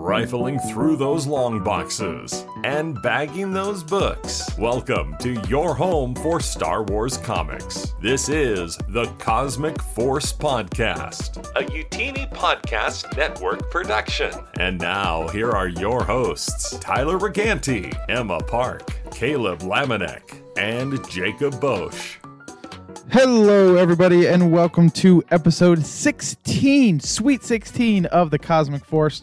rifling through those long boxes, and bagging those books. Welcome to your home for Star Wars comics. This is the Cosmic Force Podcast, a Utinni Podcast Network production. And now, here are your hosts, Tyler Riganti, Emma Park, Caleb Lamaneck, and Jacob Bosch. Hello, everybody, and welcome to episode 16, sweet 16 of the Cosmic Force.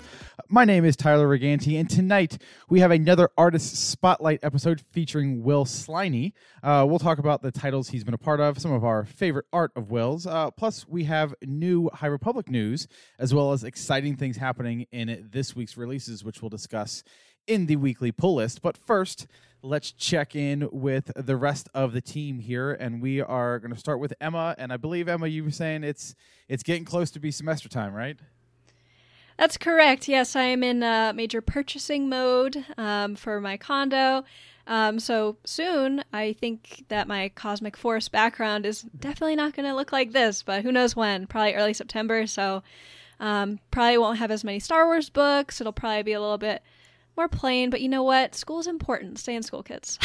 My name is Tyler Riganti, and tonight we have another Artist Spotlight episode featuring Will Sliney. We'll talk about the titles he's been a part of, some of our favorite art of Will's, plus we have new High Republic news, as well as exciting things happening in this week's releases, which we'll discuss in the weekly pull list. But first, let's check in with the rest of the team here, and we are going to start with Emma. And I believe, Emma, you were saying it's getting close to be semester time, right? That's correct. Yes, I am in major purchasing mode for my condo. So soon, I think that my Cosmic Force background is definitely not going to look like this, but who knows when? Probably early September. So probably won't have as many Star Wars books. It'll probably be a little bit more plain, but you know what? School's important. Stay in school, kids.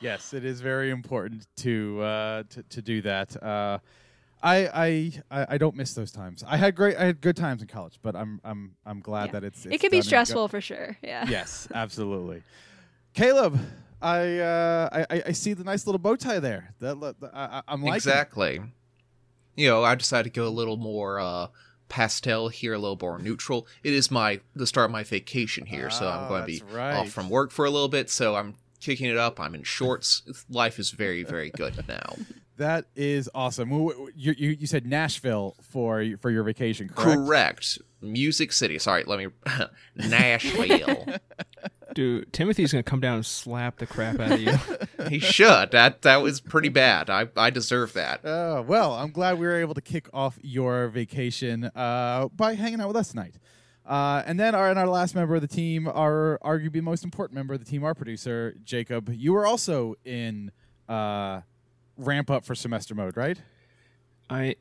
Yes, it is very important to do that. I don't miss those times. I had good times in college, but I'm glad that it's it can be stressful for sure. Yeah. Yes, absolutely. Caleb, I see the nice little bow tie there. I'm liking exactly. It. You know, I decided to go a little more pastel here, a little more neutral. It is the start of my vacation here, so I'm going to be off from work for a little bit, so I'm kicking it up. I'm in shorts. Life is very, very good now. That is awesome. You said Nashville for your vacation, correct? Correct. Music City. Sorry, Nashville. Dude, Timothy's going to come down and slap the crap out of you. He should. That was pretty bad. I deserve that. Well, I'm glad we were able to kick off your vacation by hanging out with us tonight. And then our last member of the team, our arguably most important member of the team, our producer, Jacob. You were also in ramp up for semester mode, right?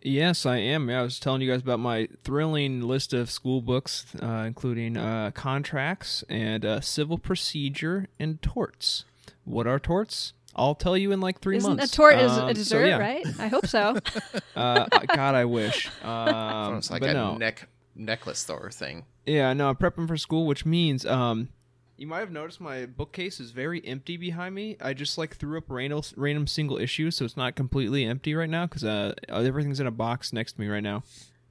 Yes, I am. I was telling you guys about my thrilling list of school books, including contracts and civil procedure and torts. What are torts? I'll tell you in like 3 months. Isn't a tort is a dessert, right? I hope so. God, I wish. It's like necklace store thing. Yeah, no, I'm prepping for school, which means you might have noticed my bookcase is very empty behind me. I just threw up random single issues, so it's not completely empty right now because everything's in a box next to me right now,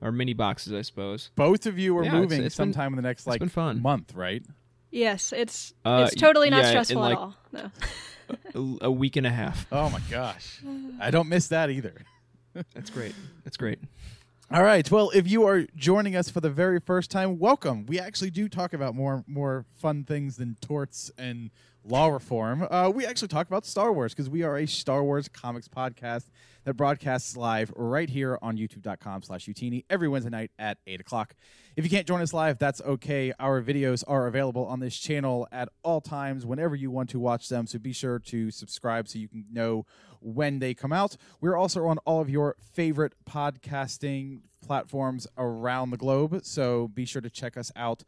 or mini boxes, I suppose. Both of you are moving sometime in the next month, right? Yes, it's totally not stressful at all. No. A week and a half. Oh my gosh, I don't miss that either. That's great. That's great. All right. Well, if you are joining us for the very first time, welcome. We actually do talk about more fun things than torts and law reform. We actually talk about Star Wars because we are a Star Wars comics podcast that broadcasts live right here on youtube.com/Utinni every Wednesday night at 8 o'clock. If you can't join us live, that's okay. Our videos are available on this channel at all times whenever you want to watch them, so be sure to subscribe so you can know when they come out. We're also on all of your favorite podcasting platforms around the globe, so be sure to check us out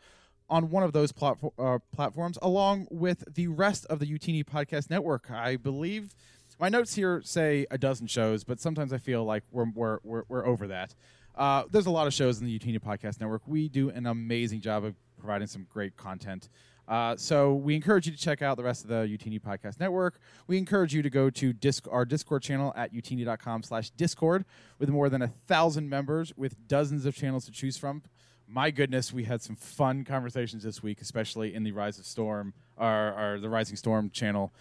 on one of those platforms, along with the rest of the Utinni Podcast Network. I believe my notes here say a dozen shows, but sometimes I feel like we're over that. There's a lot of shows in the Utinni Podcast Network. We do an amazing job of providing some great content. So we encourage you to check out the rest of the Utinni Podcast Network. We encourage you to go to our Discord channel at utinni.com/discord with more than 1,000 members with dozens of channels to choose from. My goodness, we had some fun conversations this week, especially in the the Rising Storm channel.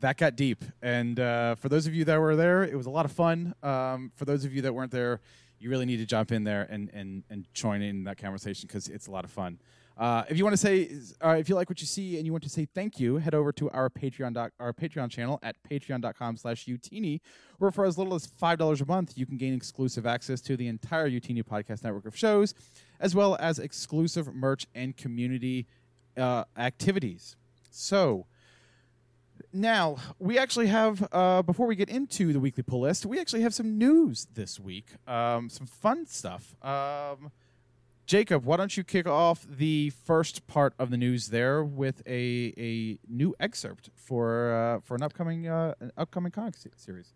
That got deep. And for those of you that were there, it was a lot of fun. For those of you that weren't there, you really need to jump in there and join in that conversation because it's a lot of fun. If you want to if you like what you see and you want to say thank you, head over to our Patreon channel at patreon.com/Utinni, where for as little as $5 a month, you can gain exclusive access to the entire Utinni Podcast Network of shows, as well as exclusive merch and community activities. So now we actually have, before we get into the weekly pull list, we actually have some news this week, some fun stuff. Jacob, why don't you kick off the first part of the news there with a new excerpt for an upcoming comic series?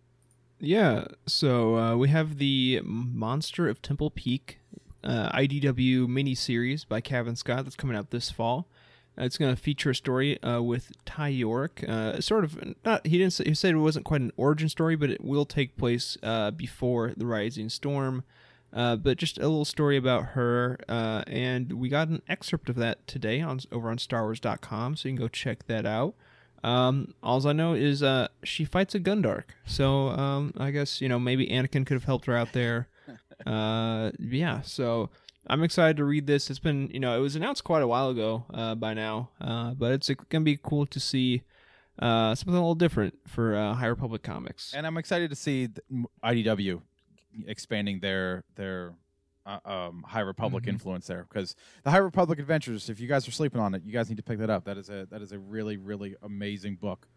Yeah, so we have the Monster of Temple Peak IDW miniseries by Kevin Scott that's coming out this fall. It's going to feature a story with Ty Yorick. He said it wasn't quite an origin story, but it will take place before the Rising Storm. But just a little story about her, and we got an excerpt of that today over on StarWars.com, so you can go check that out. All I know is she fights a Gundark, so I guess maybe Anakin could have helped her out there. Yeah, so I'm excited to read this. It's been it was announced quite a while ago by now, but it's gonna be cool to see something a little different for High Republic Comics. And I'm excited to see IDW expanding their High Republic influence there, because the High Republic Adventures, if you guys are sleeping on it, you guys need to pick that up. That is a really, really amazing book.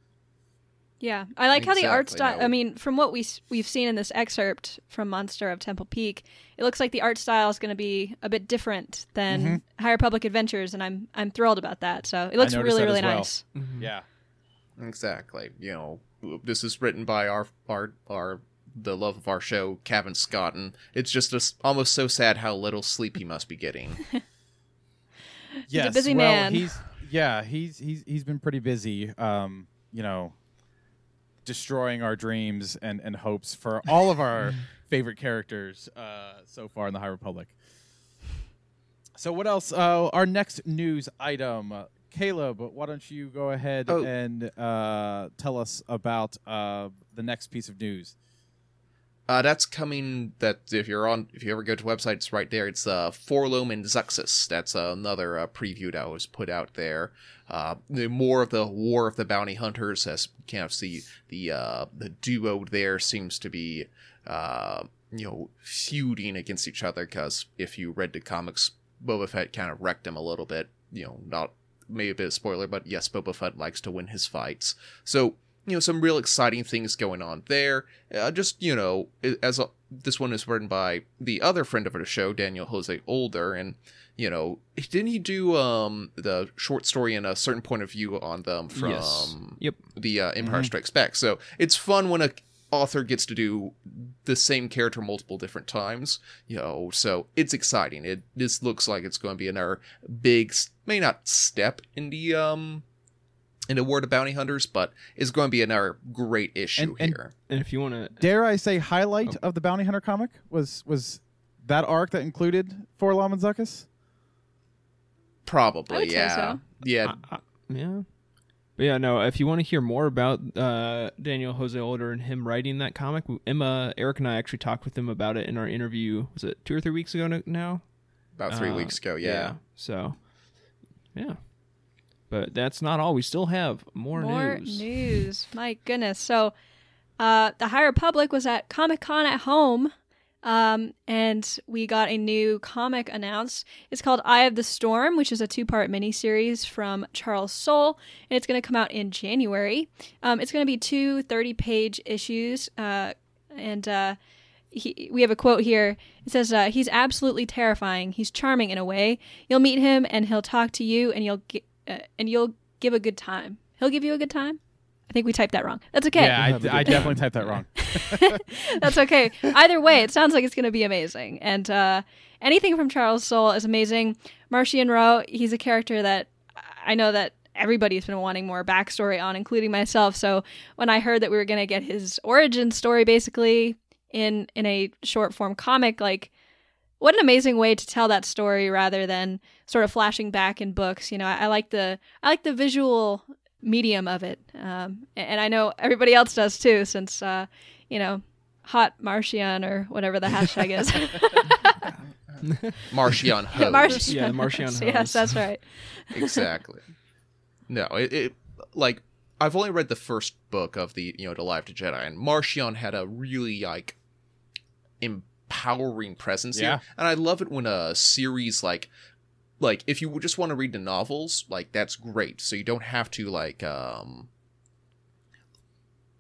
Yeah, I like how the art style. I mean, from what we've seen in this excerpt from Monster of Temple Peak, it looks like the art style is going to be a bit different than High Republic Adventures, and I'm thrilled about that. So it looks really, really nice. Mm-hmm. Yeah, exactly. This is written by the love of our show, Kevin Scott, and it's just almost so sad how little sleep he must be getting. Yes, he's a busy man. He's been pretty busy, destroying our dreams and hopes for all of our favorite characters so far in the High Republic. So what else? Our next news item, Caleb, why don't you go ahead and tell us about the next piece of news? That's coming. That if you ever go to websites, it's right there. It's Four-Lom and Zuckuss. That's another preview that was put out there. More of the War of the Bounty Hunters, as we kind of see the duo there seems to be feuding against each other. Because if you read the comics, Boba Fett kind of wrecked him a little bit. Not maybe a bit of spoiler, but yes, Boba Fett likes to win his fights. So. Some real exciting things going on there. This one is written by the other friend of our show, Daniel Jose Older, and, didn't he do the short story in a certain point of view on them from the Empire Strikes Back? So it's fun when a author gets to do the same character multiple different times, so it's exciting. This looks like it's going to be another big, may not step in the... in the War of Bounty Hunters, but it's going to be another great issue here. And if you want to... Dare I say highlight of the Bounty Hunter comic was that arc that included Four-Lom and Zuckuss? Probably, yeah. So. Yeah. Yeah. But yeah, no, if you want to hear more about Daniel Jose Older and him writing that comic, Eric and I actually talked with him about it in our interview. Was it 2 or 3 weeks ago now? About 3 weeks ago, yeah. So, yeah. But that's not all. We still have more news. More news. My goodness. So the High Republic was at Comic-Con at home, and we got a new comic announced. It's called Eye of the Storm, which is a 2-part miniseries from Charles Soule, and it's going to come out in January. It's going to be 2 30-page issues, we have a quote here. It says, he's absolutely terrifying. He's charming in a way. You'll meet him, and he'll talk to you, and you'll give a good time. He'll give you a good time? I think we typed that wrong. That's okay. Yeah, I definitely typed that wrong. That's okay. Either way, it sounds like it's going to be amazing. And anything from Charles Soule is amazing. Marchion Ro, he's a character that I know that everybody's been wanting more backstory on, including myself. So when I heard that we were going to get his origin story, basically, in a short-form comic, like, what an amazing way to tell that story rather than sort of flashing back in books. I like the visual medium of it. And I know everybody else does too, since, hot Martian or whatever the hashtag is. Martian hose. Yeah, Martian hose. Yes, that's right. Exactly. No, it I've only read the first book of the, The Life to Jedi, and Martian had a really, empowering presence here, and I love it when a series like if you just want to read the novels, like, that's great, so you don't have to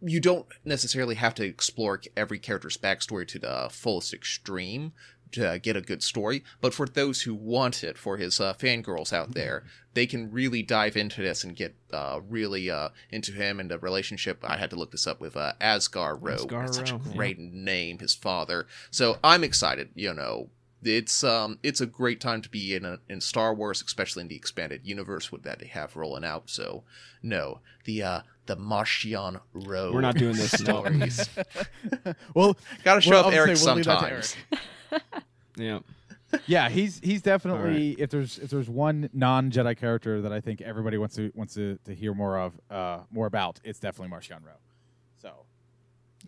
you don't necessarily have to explore every character's backstory to the fullest extreme, to get a good story, but for those who want it, for his fangirls out there, they can really dive into this and get really into him and the relationship. I had to look this up with Asgar Ro. That's such a great name, his father. So I'm excited, you know. It's a great time to be in Star Wars, especially in the expanded universe with that they have rolling out. So, no, the Marchion Ro. We're not doing this stories. Well, gotta show up Eric sometimes. Eric. Yeah, he's definitely right. if there's one non-Jedi character that I think everybody wants to hear more about, it's definitely Marchion Ro. So,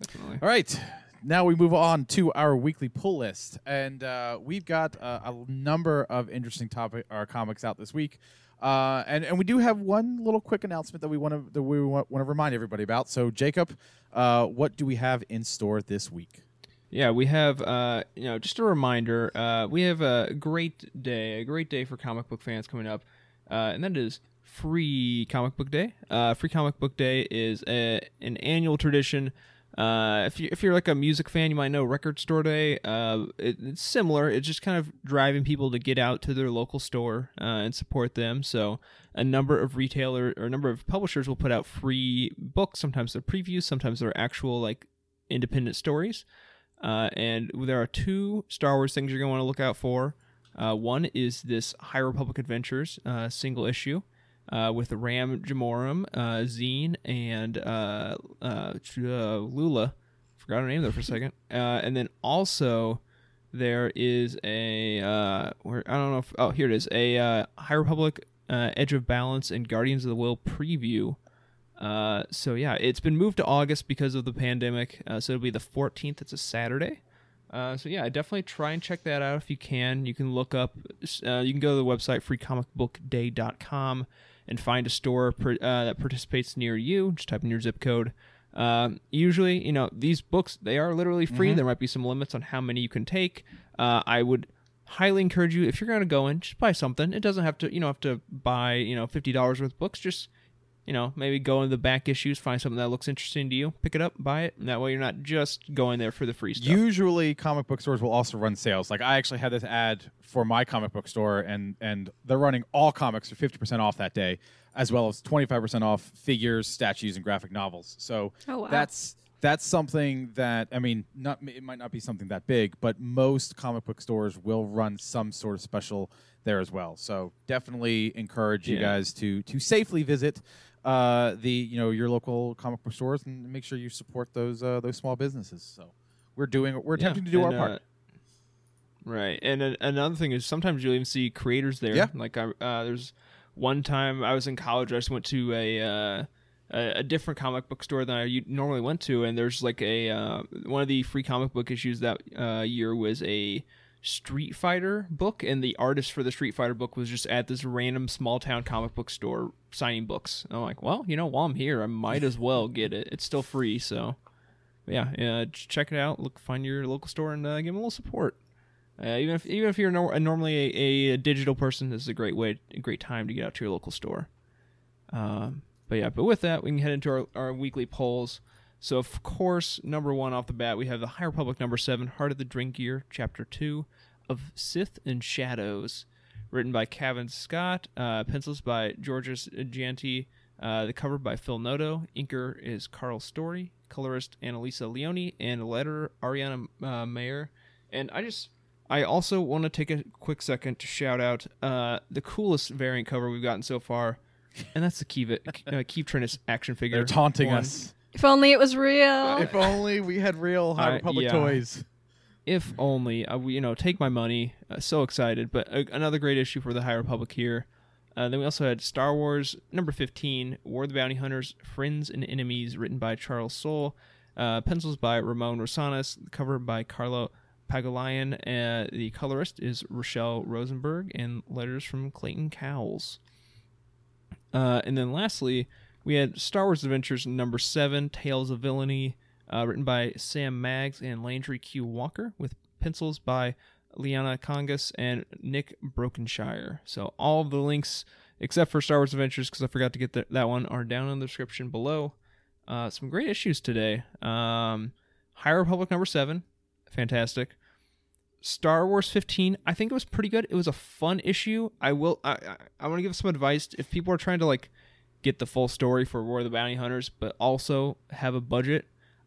definitely. All right. Now we move on to our weekly pull list, and we've got a number of interesting comics out this week, and we do have one little quick announcement that we want to remind everybody about. So, Jacob, what do we have in store this week? Yeah, we have just a reminder. We have a great day for comic book fans coming up, and that is Free Comic Book Day. Free Comic Book Day is an annual tradition. If you're like a music fan, you might know Record Store Day. It's similar. It's just kind of driving people to get out to their local store and support them. So a number of publishers will put out free books. Sometimes they're previews. Sometimes they're actual like independent stories. And there are two Star Wars things you're going to want to look out for. One is this High Republic Adventures single issue. With Ram Jamorum, Zine, and Lula. Forgot her name there for a second. And then also there is a High Republic Edge of Balance and Guardians of the Will preview. It's been moved to August because of the pandemic. So it'll be the 14th. It's a Saturday. Definitely try and check that out if you can. You can look up, you can go to the website freecomicbookday.com. and find a store that participates near you. Just type in your zip code. Usually, you know, these books, they are literally free. Mm-hmm. There might be some limits on how many you can take. I would highly encourage you, if you're going to go in, just buy something. It doesn't have to, you know, buy, you know, $50 worth of books. Just, you know, maybe go into the back issues, find something that looks interesting to you, pick it up, buy it. And that way you're not just going there for the free stuff. Usually comic book stores will also run sales. Like I actually had this ad for my comic book store and they're running all comics for 50% off that day, as well as 25% off figures, statues, and graphic novels. So that's something that, I mean, it might not be something that big, but most comic book stores will run some sort of special there as well. So definitely encourage you guys to safely visit your local comic book stores and make sure you support those small businesses. So we're attempting to do our part. Right. And another thing is sometimes you'll even see creators there. Yeah. Like there's one time I was in college, I just went to a different comic book store than I normally went to. And there's like one of the free comic book issues that year was a Street Fighter book, and the artist for the Street Fighter book was just at this random small town comic book store signing books. And I'm like, well, you know, while I'm here, I might as well get it. It's still free, so just check it out. Look, find your local store and give them a little support. Even if you're normally a digital person, this is a great time to get out to your local store. But with that, we can head into our weekly polls. So, of course, number one off the bat, we have the High Republic number 7, Heart of the Dringear, Chapter 2 of Sith and Shadows, written by Kevin Scott, pencils by Georges Janty, the cover by Phil Noto, inker is Carl Story, colorist Annalisa Leone, and letterer Ariana Mayer. And I also want to take a quick second to shout out the coolest variant cover we've gotten so far, and that's the Keev Trennis action figure. They're taunting us. If only it was real. If only we had real High Republic toys. If only. Take my money. So excited. But another great issue for the High Republic here. Then we also had Star Wars number 15, War of the Bounty Hunters, Friends and Enemies, written by Charles Soule, pencils by Ramon Rosanas, cover by Carlo Pagalian. The colorist is Rochelle Rosenberg, and letters from Clayton Cowles. And then lastly, we had Star Wars Adventures number 7, Tales of Villainy, written by Sam Maggs and Landry Q. Walker, with pencils by Liana Congas and Nick Brokenshire. So all of the links, except for Star Wars Adventures, because I forgot to get that one, are down in the description below. Some great issues today. High Republic number 7, fantastic. Star Wars 15, I think it was pretty good. It was a fun issue. I want to give some advice if people are trying to like get the full story for War of the Bounty Hunters, but also have a budget.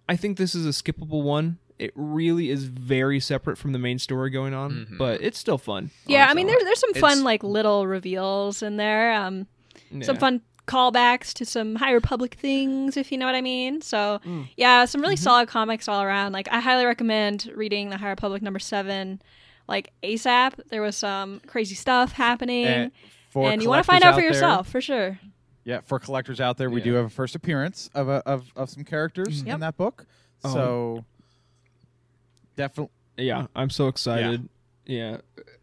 I think this is a skippable one. It really is very separate from the main story going on, mm-hmm. but it's still fun. Yeah, I mean, there's some fun like little reveals in there. Some fun callbacks to some High Republic things, if you know what I mean. So, yeah, some really solid comics all around. Like, I highly recommend reading the High Republic #7, like ASAP. There was some crazy stuff happening, and you want to find out for yourself for sure. Yeah, for collectors out there, we do have a first appearance of some characters in that book. So. Definitely. Yeah, I'm so excited. Yeah.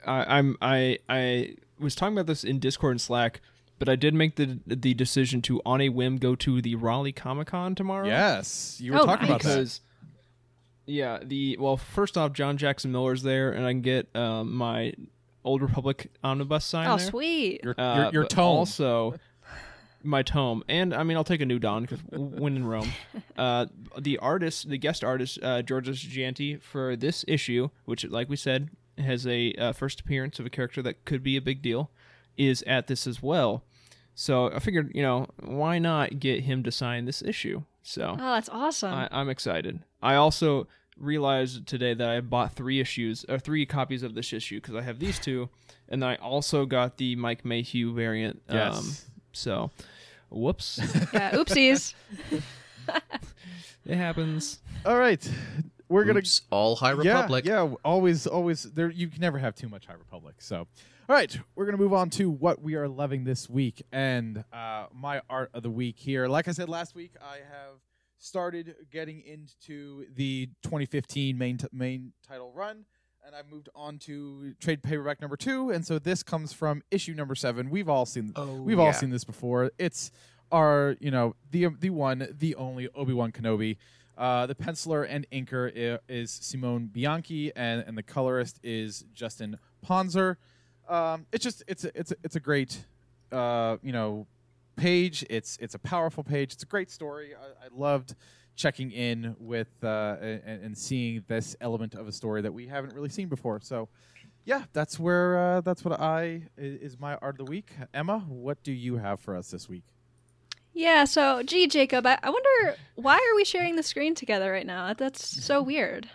I was talking about this in Discord and Slack, but I did make the decision to on a whim go to the Raleigh Comic-Con tomorrow. Yes, you were talking about that. Yeah, first off, John Jackson Miller's there, and I can get my Old Republic Omnibus sign. Oh, there. Sweet. Your tome. Also, my tome, and I mean I'll take a new Don because when in Rome. The guest artist Georges Janty for this issue, which like we said has a first appearance of a character that could be a big deal, is at this as well. So I figured, you know, why not get him to sign this issue? So that's awesome. I'm excited. I also realized today that I bought three copies of this issue because I have these two, and I also got the Mike Mayhew variant. Yes. So, whoops. Yeah, oopsies. It happens. All right. We're going to... all High Republic. Yeah, always. There, you can never have too much High Republic. So, all right. We're going to move on to what we are loving this week. And my art of the week here. Like I said last week, I have started getting into the 2015 main title run. And I've moved on to trade paperback #2, and so this comes from issue #7. We've all seen, all seen this before. It's our, you know, the one, the only Obi-Wan Kenobi. The penciler and inker is Simone Bianchi, and the colorist is Justin Ponzer. It's a great, page. It's a powerful page. It's a great story. I loved checking in with and seeing this element of a story that we haven't really seen before. So, yeah, that's where that's what is my art of the week. Emma, what do you have for us this week? Yeah, so Jacob, I wonder why are we sharing the screen together right now? That's so weird.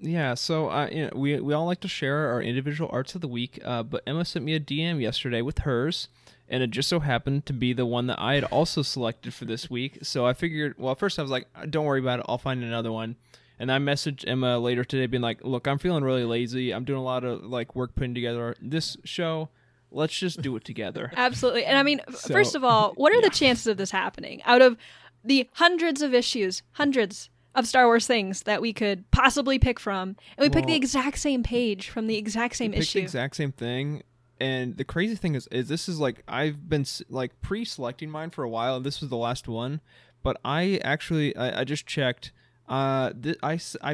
Yeah, so we all like to share our individual arts of the week, but Emma sent me a DM yesterday with hers. And it just so happened to be the one that I had also selected for this week. So I figured, well, first I was like, don't worry about it. I'll find another one. And I messaged Emma later today being like, look, I'm feeling really lazy. I'm doing a lot of like work putting together this show. Let's just do it together. Absolutely. And I mean, first of all, what are the chances of this happening? Out of the hundreds of issues, of Star Wars things that we could possibly pick from. And we picked the exact same page from the exact same issue. The exact same thing. And the crazy thing is this is like I've been like pre-selecting mine for a while, and this was the last one. But I actually I just checked. I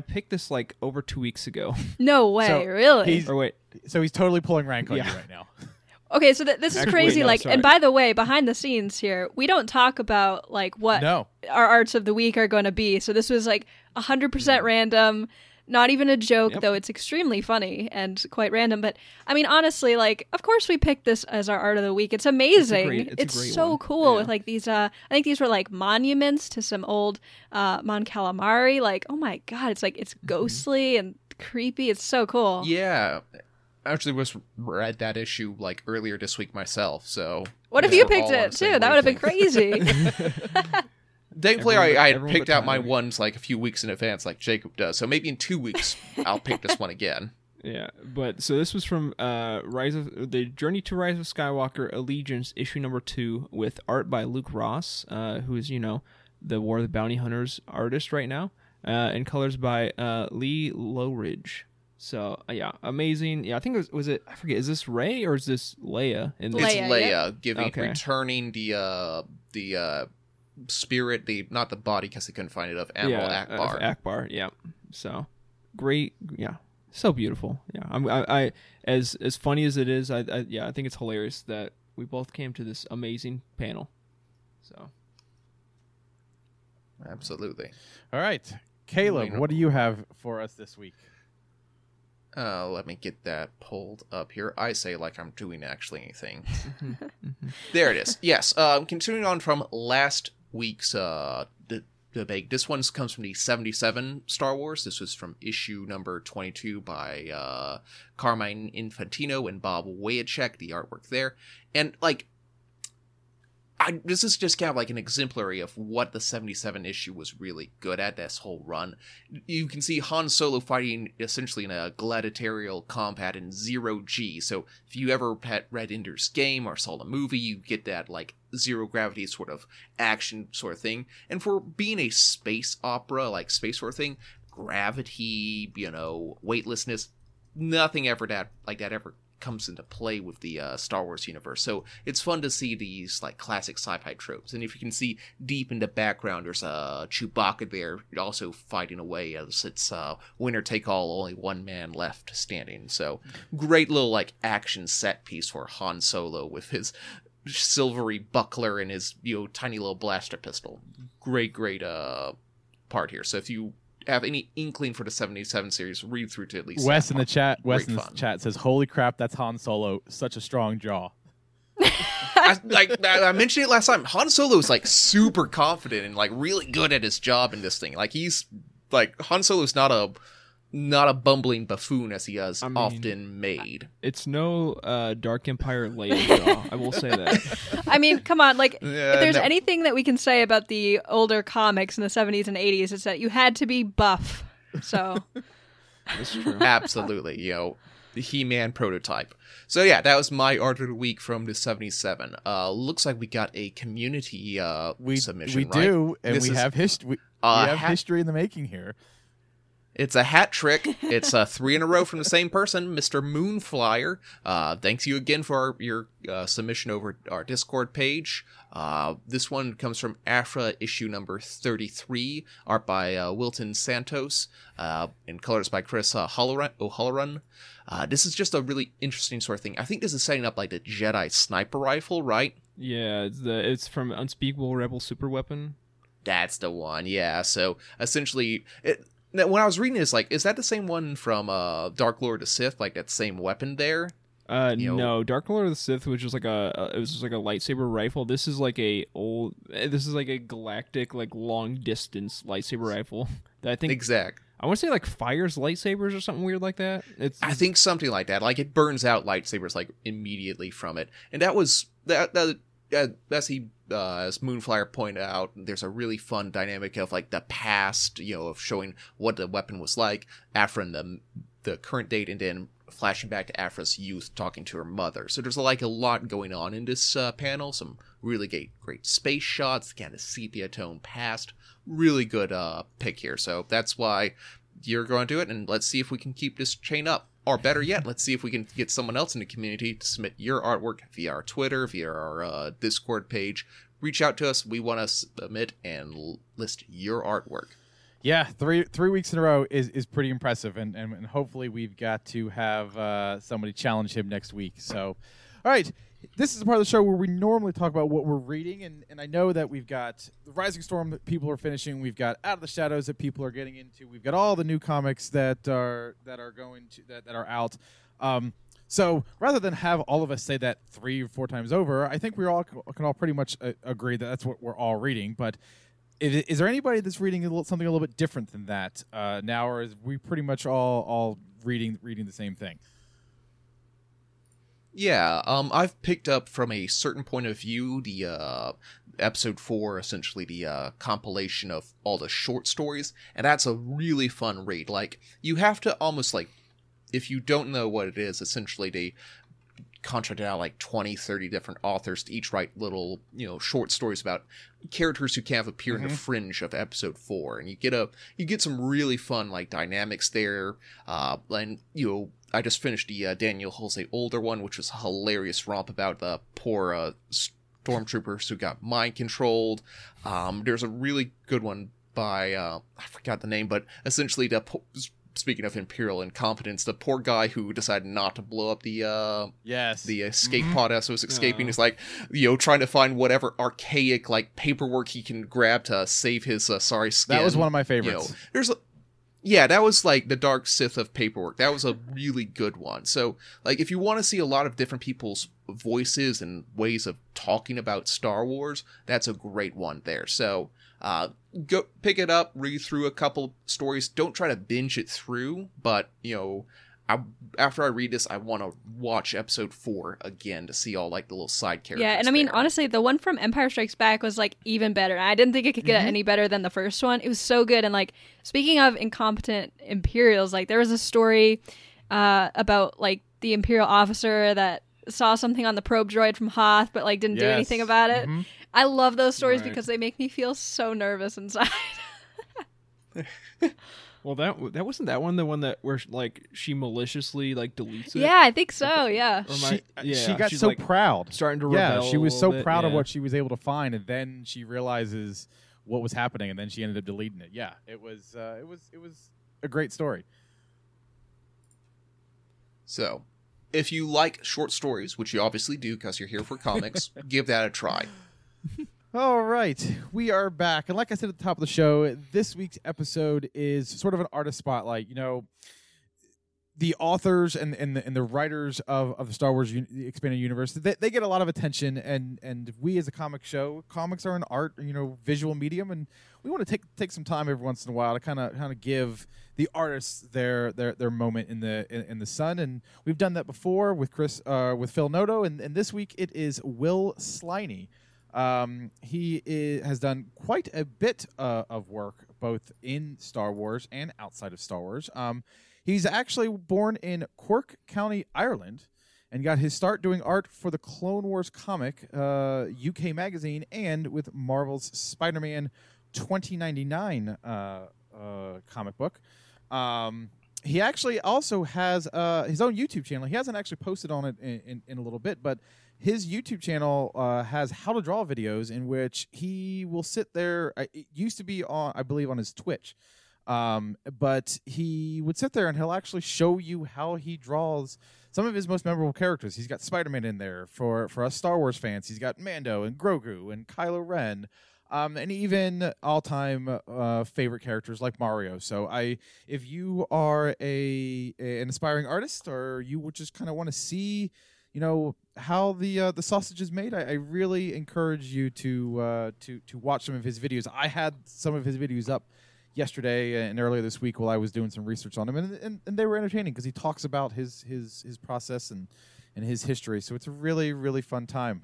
picked this like over 2 weeks ago. No way, so really? So he's totally pulling rank on you right now. Okay, so this is crazy. And by the way, behind the scenes here, we don't talk about like what our arts of the week are going to be. So this was like 100% random. Not even a joke, though it's extremely funny and quite random. But I mean, honestly, like, of course we picked this as our art of the week. It's amazing. It's so cool with like these. I think these were like monuments to some old Mon Calamari. Like, oh my god, it's like it's ghostly and creepy. It's so cool. Yeah, I actually was read that issue like earlier this week myself. So what if you picked it too? That would have been crazy. Thankfully, I had picked out my ones like a few weeks in advance, like Jacob does. So maybe in 2 weeks, I'll pick this one again. Yeah, but so this was from the Journey to Rise of Skywalker, Allegiance, issue #2, with art by Luke Ross, who is the War of the Bounty Hunters artist right now, and colors by Lee Lowridge. So amazing. Yeah, I think was it? I forget. Is this Rey or is this Leia? It's Leia, returning the spirit, not the body because they couldn't find it, of Admiral Akbar. Akbar, yeah. So great, yeah. So beautiful, yeah. I as funny as it is, I think it's hilarious that we both came to this amazing panel. So absolutely. All right, Caleb, what do you have for us this week? Let me get that pulled up here. I say like I'm doing actually anything. There it is. Yes. Continuing on from last week's debate. This one comes from the 77 Star Wars. This was from issue number 22 by Carmine Infantino and Bob Wajacek, the artwork there. And like, this is just kind of like an exemplary of what the 77 issue was really good at, this whole run. You can see Han Solo fighting essentially in a gladiatorial combat in 0G. So if you ever had read Ender's Game or saw the movie, you get that like zero gravity sort of action sort of thing. And for being a space opera, like space sort of thing, gravity, you know, weightlessness, nothing ever that like that ever comes into play with the Star Wars universe. So it's fun to see these like classic sci-fi tropes. And if you can see deep in the background, there's Chewbacca there also fighting away as it's winner take all, only one man left standing. So great little like action set piece for Han Solo with his silvery buckler and his, you know, tiny little blaster pistol. Great part here. So if you have any inkling for the 77 series, read through to at least Wes in the chat. Wes in the chat says, "Holy crap, that's Han Solo! Such a strong jaw." I mentioned it last time. Han Solo is like super confident and like really good at his job in this thing. Like he's like Han Solo's not a bumbling buffoon as he is often made. It's no Dark Empire Leia jaw. I will say that. I mean, come on. Like, if there's anything that we can say about the older comics in the 70s and 80s, it's that you had to be buff. So, that's true. Absolutely. You know, the He-Man prototype. So, yeah, that was my art of the week from the 77. Looks like we got a community submission. We do, right? And we have history in the making here. It's a hat trick. It's three in a row from the same person, Mr. Moonflyer. Thanks you again for your submission over our Discord page. This one comes from Afra, issue number 33, art by Wilton Santos, and colors by Chris O'Halloran. This is just a really interesting sort of thing. I think this is setting up like the Jedi sniper rifle, right? Yeah, it's from Unspeakable Rebel Superweapon. That's the one, yeah. So essentially... Now, when I was reading this, like, is that the same one from Dark Lord of the Sith? Like that same weapon there? No, Dark Lord of the Sith was just like a lightsaber rifle. This is like a galactic like long distance lightsaber rifle. That I think I want to say like fires lightsabers or something weird like that. I think something like that. Like it burns out lightsabers like immediately from it, and that was that. As Moonflyer pointed out, there's a really fun dynamic of like the past, you know, of showing what the weapon was like, Afra in the current date, and then flashing back to Afra's youth talking to her mother. So there's like a lot going on in this panel. Some really great space shots, kind of sepia tone past. Really good pick here. So that's why you're going to do it, and let's see if we can keep this chain up. Or better yet, let's see if we can get someone else in the community to submit your artwork via our Twitter, via our Discord page. Reach out to us. We want to submit and list your artwork. Yeah, three weeks in a row is pretty impressive, and hopefully we've got to have somebody challenge him next week. So, all right, this is the part of the show where we normally talk about what we're reading, and I know that we've got the Rising Storm that people are finishing, we've got Out of the Shadows that people are getting into, we've got all the new comics that are out. So rather than have all of us say that 3 or 4 times over, I think we all can all pretty much agree that that's what we're all reading. But is there anybody that's reading something a little bit different than that now, or is we pretty much all reading the same thing? Yeah, I've picked up from a certain point of view the episode 4, essentially the compilation of all the short stories, and that's a really fun read. Like, you have to almost, like, if you don't know what it is, essentially they contracted out like 20-30 different authors to each write little, you know, short stories about characters who kind of appear in the fringe of episode 4, and you get some really fun like dynamics there, and, you know, I just finished the Daniel Jose Older one, which was a hilarious romp about the poor stormtroopers who got mind-controlled. There's a really good one by, I forgot the name, but essentially, speaking of Imperial incompetence, the poor guy who decided not to blow up the escape pod as it was escaping is like, you know, trying to find whatever archaic, like, paperwork he can grab to save his sorry skin. That was one of my favorites. You know, Yeah, that was like the Dark Sith of paperwork. That was a really good one. So, like, if you want to see a lot of different people's voices and ways of talking about Star Wars, that's a great one there. So, go pick it up, read through a couple stories. Don't try to binge it through, but, you know, after I read this, I want to watch episode 4 again to see all, like, the little side characters. Yeah, and I mean, honestly, the one from Empire Strikes Back was, like, even better. I didn't think it could get any better than the first one. It was so good. And, like, speaking of incompetent Imperials, like, there was a story about, like, the Imperial officer that saw something on the probe droid from Hoth but, like, didn't do anything about it. Mm-hmm. I love those stories because they make me feel so nervous inside. Well, that wasn't that one, the one that where, like, she maliciously, like, deletes it? Yeah, I think so, yeah. She got so, like, proud. Starting to rebel. Yeah, she was so proud of what she was able to find, and then she realizes what was happening, and then she ended up deleting it. Yeah, it was a great story. So, if you like short stories, which you obviously do because you're here for comics, give that a try. All right, we are back. And like I said at the top of the show, this week's episode is sort of an artist spotlight. You know, the authors and the writers of the Star Wars Expanded Universe, they get a lot of attention. And we as a comic show, comics are an art, you know, visual medium. And we want to take some time every once in a while to kind of give the artists their moment in the sun. And we've done that before with Phil Noto. And this week it is Will Sliney. He has done quite a bit of work, both in Star Wars and outside of Star Wars. He's actually born in Cork County, Ireland, and got his start doing art for the Clone Wars comic, UK magazine, and with Marvel's Spider-Man 2099 comic book. He actually also has his own YouTube channel. He hasn't actually posted on it in a little bit, but his YouTube channel has how to draw videos in which he will sit there. It used to be on, I believe, on his Twitch, but he would sit there and he'll actually show you how he draws some of his most memorable characters. He's got Spider-Man in there for us Star Wars fans. He's got Mando and Grogu and Kylo Ren. And even all-time favorite characters like Mario. So if you are an aspiring artist, or you would just kind of want to see, you know, how the sausage is made, I really encourage you to watch some of his videos. I had some of his videos up yesterday and earlier this week while I was doing some research on him, and they were entertaining because he talks about his process and his history. So it's a really, really fun time.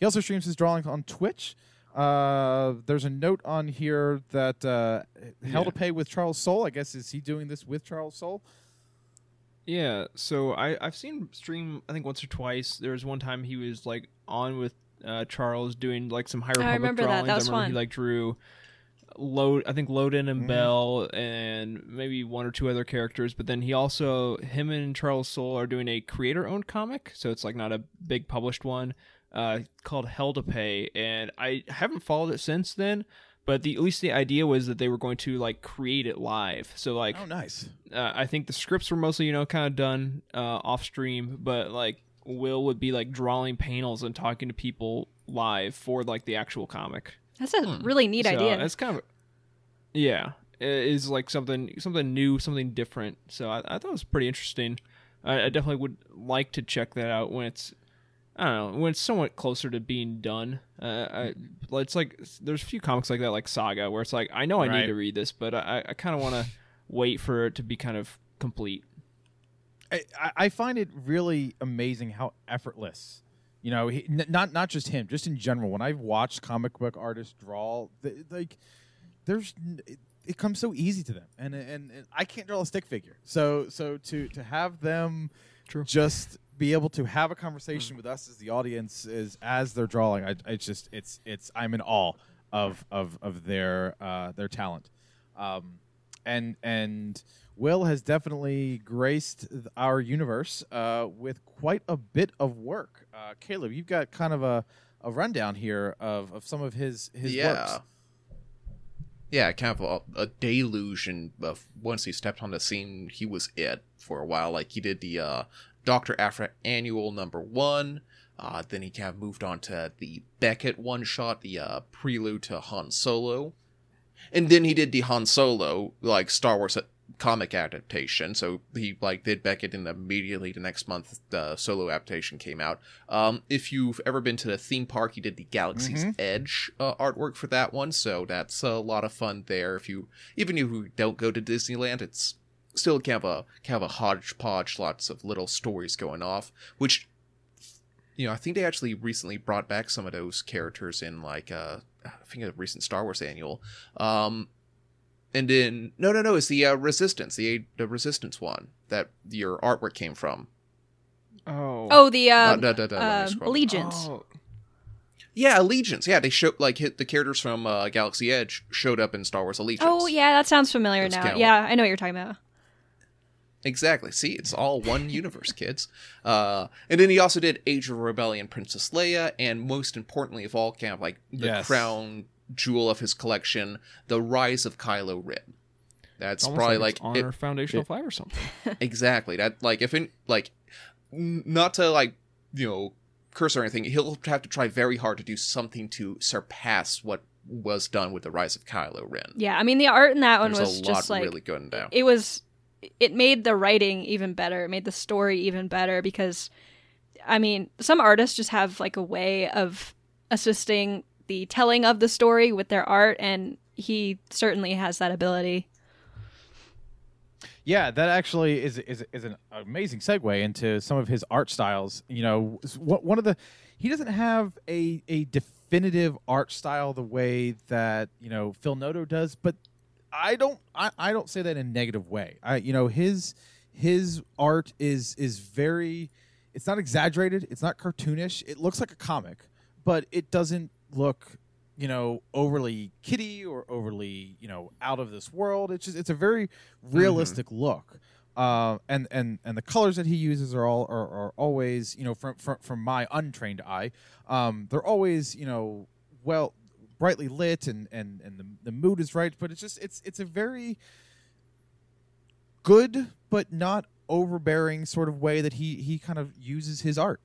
He also streams his drawings on Twitch. There's a note on here that Hell to Pay with Charles Soule. I guess, is he doing this with Charles Soule? Yeah, so I've seen him stream, I think, once or twice. There was one time he was, like, on with Charles doing, like, some High Republic drawings. I remember that. That was fun. He, like, drew Loden and Bell and maybe one or two other characters. But then he also, him and Charles Soule are doing a creator-owned comic, so it's, like, not a big published one. Called Hell to Pay, and I haven't followed it since then, but at least the idea was that they were going to, like, create it live. So, like, oh, nice. I think the scripts were mostly, you know, kind of done off stream, but, like, Will would be, like, drawing panels and talking to people live for, like, the actual comic. That's a really neat idea. That's kind of, yeah, it is, like, something new, something different. So I thought it was pretty interesting. I definitely would like to check that out when it's, I don't know, when it's somewhat closer to being done. It's like, there's a few comics like that, like Saga, where it's like, I know I need to read this, but I kind of want to wait for it to be kind of complete. I find it really amazing how effortless, you know, not just him, just in general. When I've watched comic book artists draw, it comes so easy to them, and I can't draw a stick figure, so to have them just be able to have a conversation with us as the audience as they're drawing, I'm in awe of their talent, and Will has definitely graced our universe with quite a bit of work. Caleb, you've got kind of a rundown here of some of his works. Yeah, kind of a deluge, and once he stepped on the scene, he was it for a while. Like, he did the Dr. Afra Annual #1. Then he kind of moved on to the Beckett one-shot, the prelude to Han Solo. And then he did the Han Solo, like, Star Wars comic adaptation. So he, like, did Beckett, and immediately the next month the Solo adaptation came out. If you've ever been to the theme park, he did the Galaxy's Edge artwork for that one. So that's a lot of fun there. Even if you don't go to Disneyland, it's still kind of a hodgepodge, lots of little stories going off, which, you know, I think they actually recently brought back some of those characters in, like, I think a recent Star Wars annual. And then, no, it's the Resistance, the Resistance one that your artwork came from. Oh, the Allegiance. Oh. Yeah, Allegiance. Yeah, they showed, like, hit the characters from Galaxy Edge showed up in Star Wars Allegiance. Oh, yeah, that sounds familiar now. Kind of, yeah, I know what you're talking about. Exactly. See, it's all one universe, kids. And then he also did Age of Rebellion, Princess Leia, and most importantly of all, kind of like the crown jewel of his collection, The Rise of Kylo Ren. That's probably like on our foundational five or something. Exactly. That, like, if in, like, not to, like, you know, curse or anything, he'll have to try very hard to do something to surpass what was done with The Rise of Kylo Ren. Yeah, I mean, the art in that one was just like really good. It was. It made the writing even better. It made the story even better because, I mean, some artists just have, like, a way of assisting the telling of the story with their art, and he certainly has that ability. Yeah, that actually is an amazing segue into some of his art styles. You know, he doesn't have a definitive art style the way that, you know, Phil Noto does, but I don't say that in a negative way. His art is very, it's not exaggerated, it's not cartoonish. It looks like a comic, but it doesn't look, you know, overly kiddie or overly, you know, out of this world. It's just, it's a very realistic look. And the colors that he uses are always, you know, from my untrained eye, they're always, you know, well, brightly lit, and the mood is right, but it's just it's a very good but not overbearing sort of way that he kind of uses his art.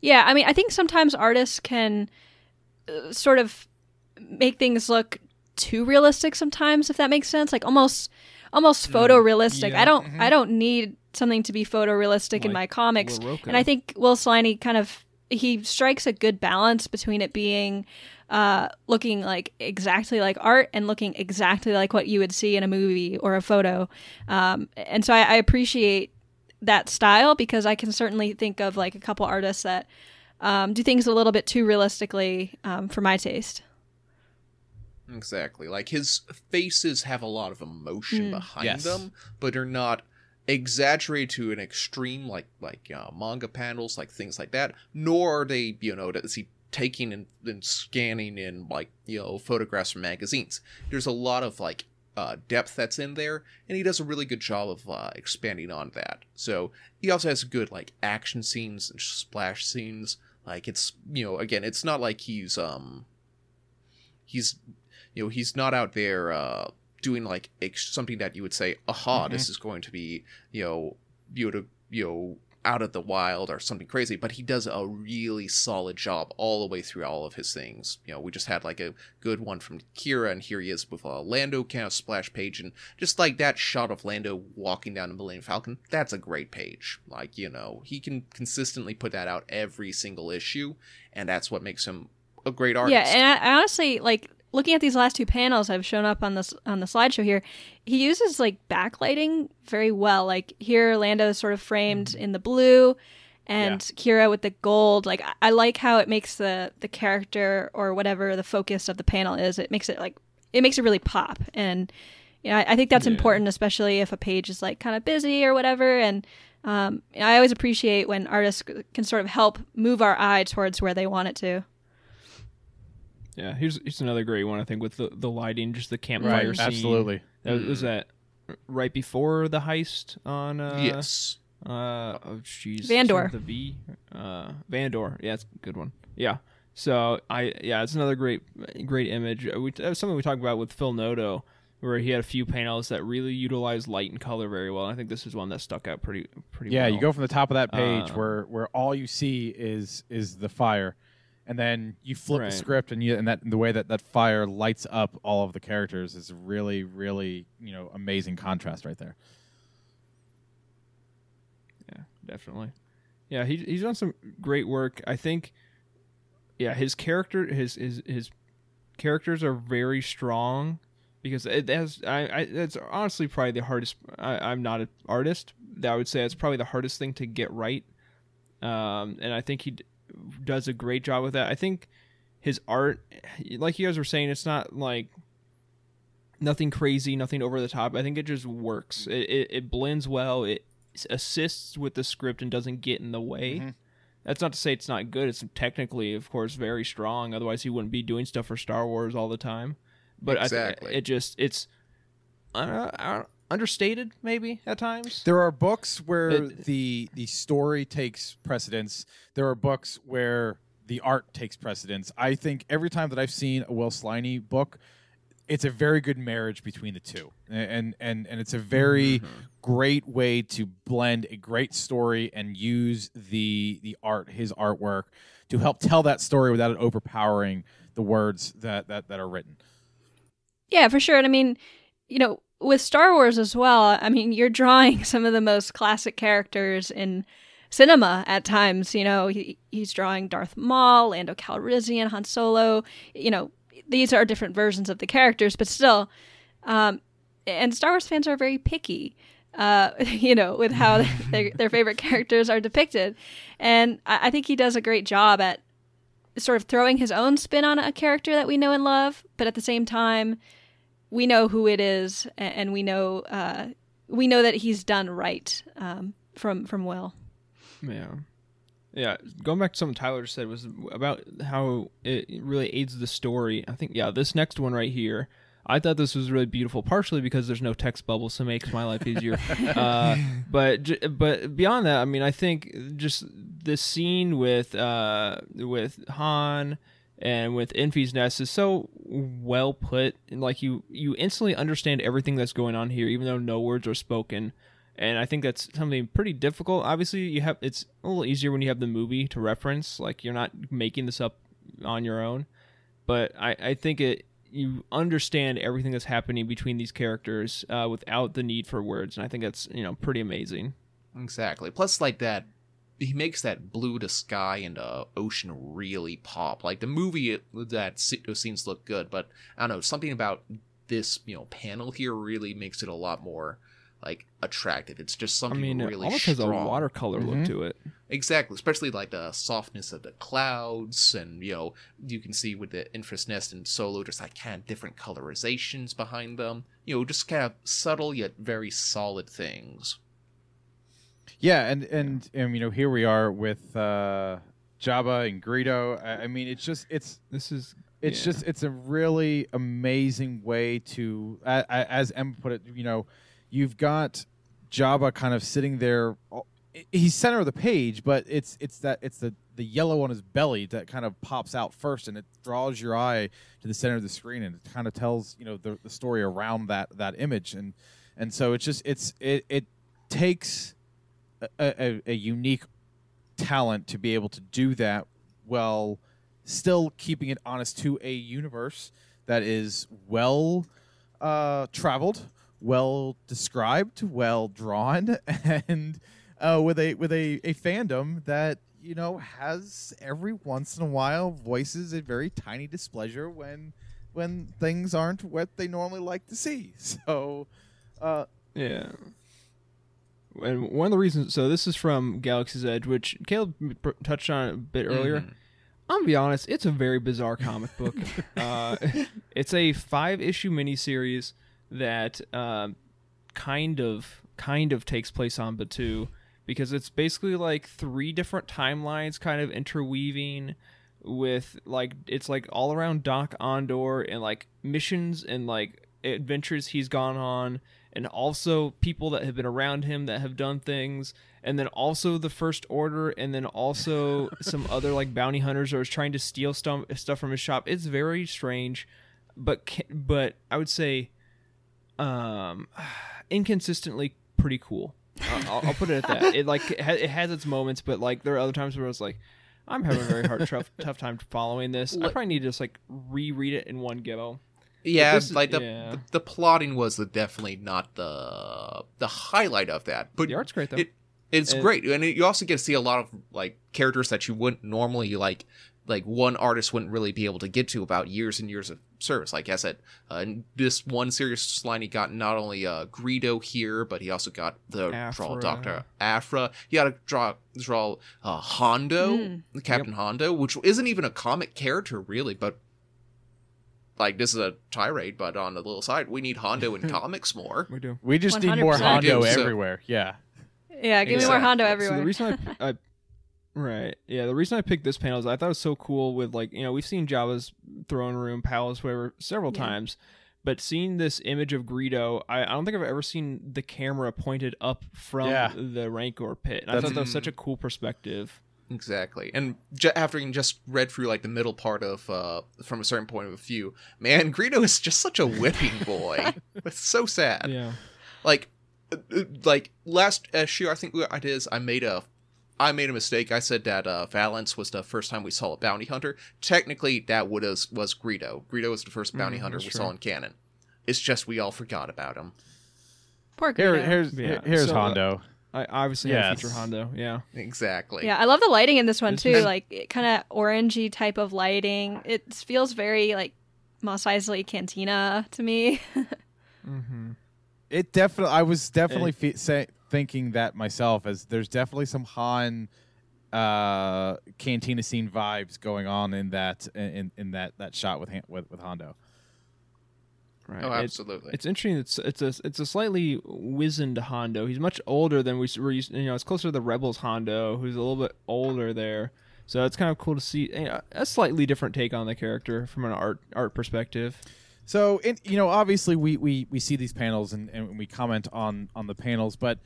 Yeah, I mean, I think sometimes artists can sort of make things look too realistic sometimes, if that makes sense, like almost photorealistic. Yeah. I don't need something to be photorealistic, like, in my comics, and I think Will Sliney kind of, he strikes a good balance between it being looking like exactly like art and looking exactly like what you would see in a movie or a photo. And so I appreciate that style, because I can certainly think of, like, a couple artists that do things a little bit too realistically for my taste. Exactly. Like, his faces have a lot of emotion behind them, but are not exaggerated to an extreme, like manga panels, like things like that, nor are they, you know, is he taking and scanning in, like, you know, photographs from magazines. There's a lot of, like, depth that's in there, and he does a really good job of expanding on that. So he also has good, like, action scenes and splash scenes. Like, it's, you know, again, it's not like he's not out there doing, like, something that you would say, aha, this is going to be, you know, out of the wild or something crazy, but he does a really solid job all the way through all of his things. You know, we just had, like, a good one from Kira, and here he is with a Lando kind of splash page, and just, like, that shot of Lando walking down the Millennium Falcon, that's a great page. Like, you know, he can consistently put that out every single issue, and that's what makes him a great artist. Yeah, and I honestly, like, looking at these last two panels I've shown up on the slideshow here, he uses, like, backlighting very well. Like, here Lando is sort of framed in the blue, and Kira with the gold. Like, I like how it makes the character or whatever the focus of the panel is. It makes it, like, it makes it really pop. And, you know, I think that's important, especially if a page is, like, kind of busy or whatever. And I always appreciate when artists can sort of help move our eye towards where they want it to. Yeah, here's another great one, I think, with the lighting, just the campfire scene. Absolutely. Was that right before the heist on... yes. Oh, jeez. Vandor. The V. Vandor. Yeah, that's a good one. Yeah. So, it's another great image. That was something we talked about with Phil Noto, where he had a few panels that really utilized light and color very well. I think this is one that stuck out pretty well. Yeah, you go from the top of that page where all you see is the fire. and then you flip the script, and the way that fire lights up all of the characters is really, really, amazing contrast right there. Yeah, definitely. Yeah, he's done some great work. I think, his characters are very strong because that's honestly probably the hardest. I'm not an artist. I would say that's probably the hardest thing to get right. And I think he does a great job with that. I think his art, like you guys were saying, it's not like nothing crazy, nothing over the top. I think it just works. It blends well. It assists with the script and doesn't get in the way. Mm-hmm. That's not to say it's not good. It's technically, of course, very strong. Otherwise, he wouldn't be doing stuff for Star Wars all the time. But exactly. It's understated, maybe, at times. There are books where the story takes precedence. There are books where the art takes precedence. I think every time that I've seen a Will Sliney book, it's a very good marriage between the two. And it's a very great way to blend a great story and use the art, his artwork, to help tell that story without it overpowering the words that are written. Yeah, for sure. And I mean, with Star Wars as well, I mean, you're drawing some of the most classic characters in cinema at times. He's drawing Darth Maul, Lando Calrissian, Han Solo, these are different versions of the characters, but still, and Star Wars fans are very picky, with how their favorite characters are depicted. And I think he does a great job at sort of throwing his own spin on a character that we know and love, but at the same time, we know who it is, and we know that he's done right from Will. Yeah. Yeah, going back to something Tyler said was about how it really aids the story. I think, this next one right here, I thought this was really beautiful, partially because there's no text bubble, so it makes my life easier. But beyond that, I mean, I think just the scene with Han and with Enfys Nest is so well put. And like you instantly understand everything that's going on here, even though no words are spoken. And I think that's something pretty difficult. Obviously, it's a little easier when you have the movie to reference. Like, you're not making this up on your own. But I think you understand everything that's happening between these characters without the need for words. And I think that's, pretty amazing. Exactly. Plus, like that, he makes that blue to sky and ocean really pop. Like, the movie, those scenes look good. But, I don't know, something about this, panel here really makes it a lot more attractive. It's just something really almost strong. Has a watercolor look to it. Exactly. Especially the softness of the clouds, and you can see with the Enfys Nest and Solo just kind of different colorizations behind them. Just kind of subtle yet very solid things. Yeah, and here we are with Jabba and Greedo. I mean, it's just it's a really amazing way to, as Emma put it, you've got Jabba kind of sitting there. He's center of the page, but it's the yellow on his belly that kind of pops out first, and it draws your eye to the center of the screen, and it kind of tells the story around that image, and so it's just it takes a unique talent to be able to do that while still keeping it honest to a universe that is well traveled, well described, well drawn, and with a fandom that has every once in a while voices a very tiny displeasure when things aren't what they normally like to see. So, yeah. And one of the reasons. So this is from Galaxy's Edge, which Caleb touched on a bit earlier. I'm gonna be honest; it's a very bizarre comic book. It's a 5-issue miniseries that kind of takes place on Batuu, because it's basically 3 different timelines kind of interweaving with it's all around Doc Ondor and missions and adventures he's gone on, and also people that have been around him that have done things, and then also the First Order, and then also some other bounty hunters that are trying to steal stuff from his shop. It's very strange, but I would say inconsistently pretty cool. I'll put it at that. It has its moments, but there are other times where it's I'm having a very hard, tough time following this. I probably need to just like reread it in one go. Yeah, like the plotting was definitely not the highlight of that. But the art's great though. It's great, and you also get to see a lot of like characters that you wouldn't normally like one artist wouldn't really be able to get to about years and years of service. Like I said, in this one series, Sliney got not only Greedo here, but he also got the draw Dr. Afra. He got to draw Hondo, Captain Hondo, which isn't even a comic character really, but like this is a tirade, but on the little side, we need Hondo in comics more. We do. We just 100%. Need more Hondo everywhere. Yeah. Yeah, give me more Hondo everywhere. So the reason I right. Yeah, the reason I picked this panel is I thought it was so cool with, like, you know, we've seen Jabba's throne room, palace, whatever, several times, but seeing this image of Greedo, I don't think I've ever seen the camera pointed up from the Rancor pit. And I thought that was such a cool perspective. Exactly. And after you just read through, like, the middle part of, from a certain point of view, man, Greedo is just such a whipping boy. It's so sad. Yeah. Like, last issue, I think what I did is I made a mistake. I said that Valance was the first time we saw a bounty hunter. Technically, that was Greedo. Greedo was the first bounty hunter we saw in canon. It's just we all forgot about him. Poor Greedo. Here's Hondo. I obviously had a future Hondo. Yeah, exactly. Yeah, I love the lighting in this one too. Like kind of orangey type of lighting. It feels very like Mos Eisley Cantina to me. Mm-hmm. It definitely. I was definitely thinking that myself, as there's definitely some Han cantina scene vibes going on in that that shot with Hondo. Right. Oh, absolutely. It's interesting. It's a slightly wizened Hondo. He's much older than we were used. You know, it's closer to the Rebels Hondo, who's a little bit older there. So it's kind of cool to see, you know, a slightly different take on the character from an art perspective. So, and, you know, obviously we see these panels and we comment on the panels, but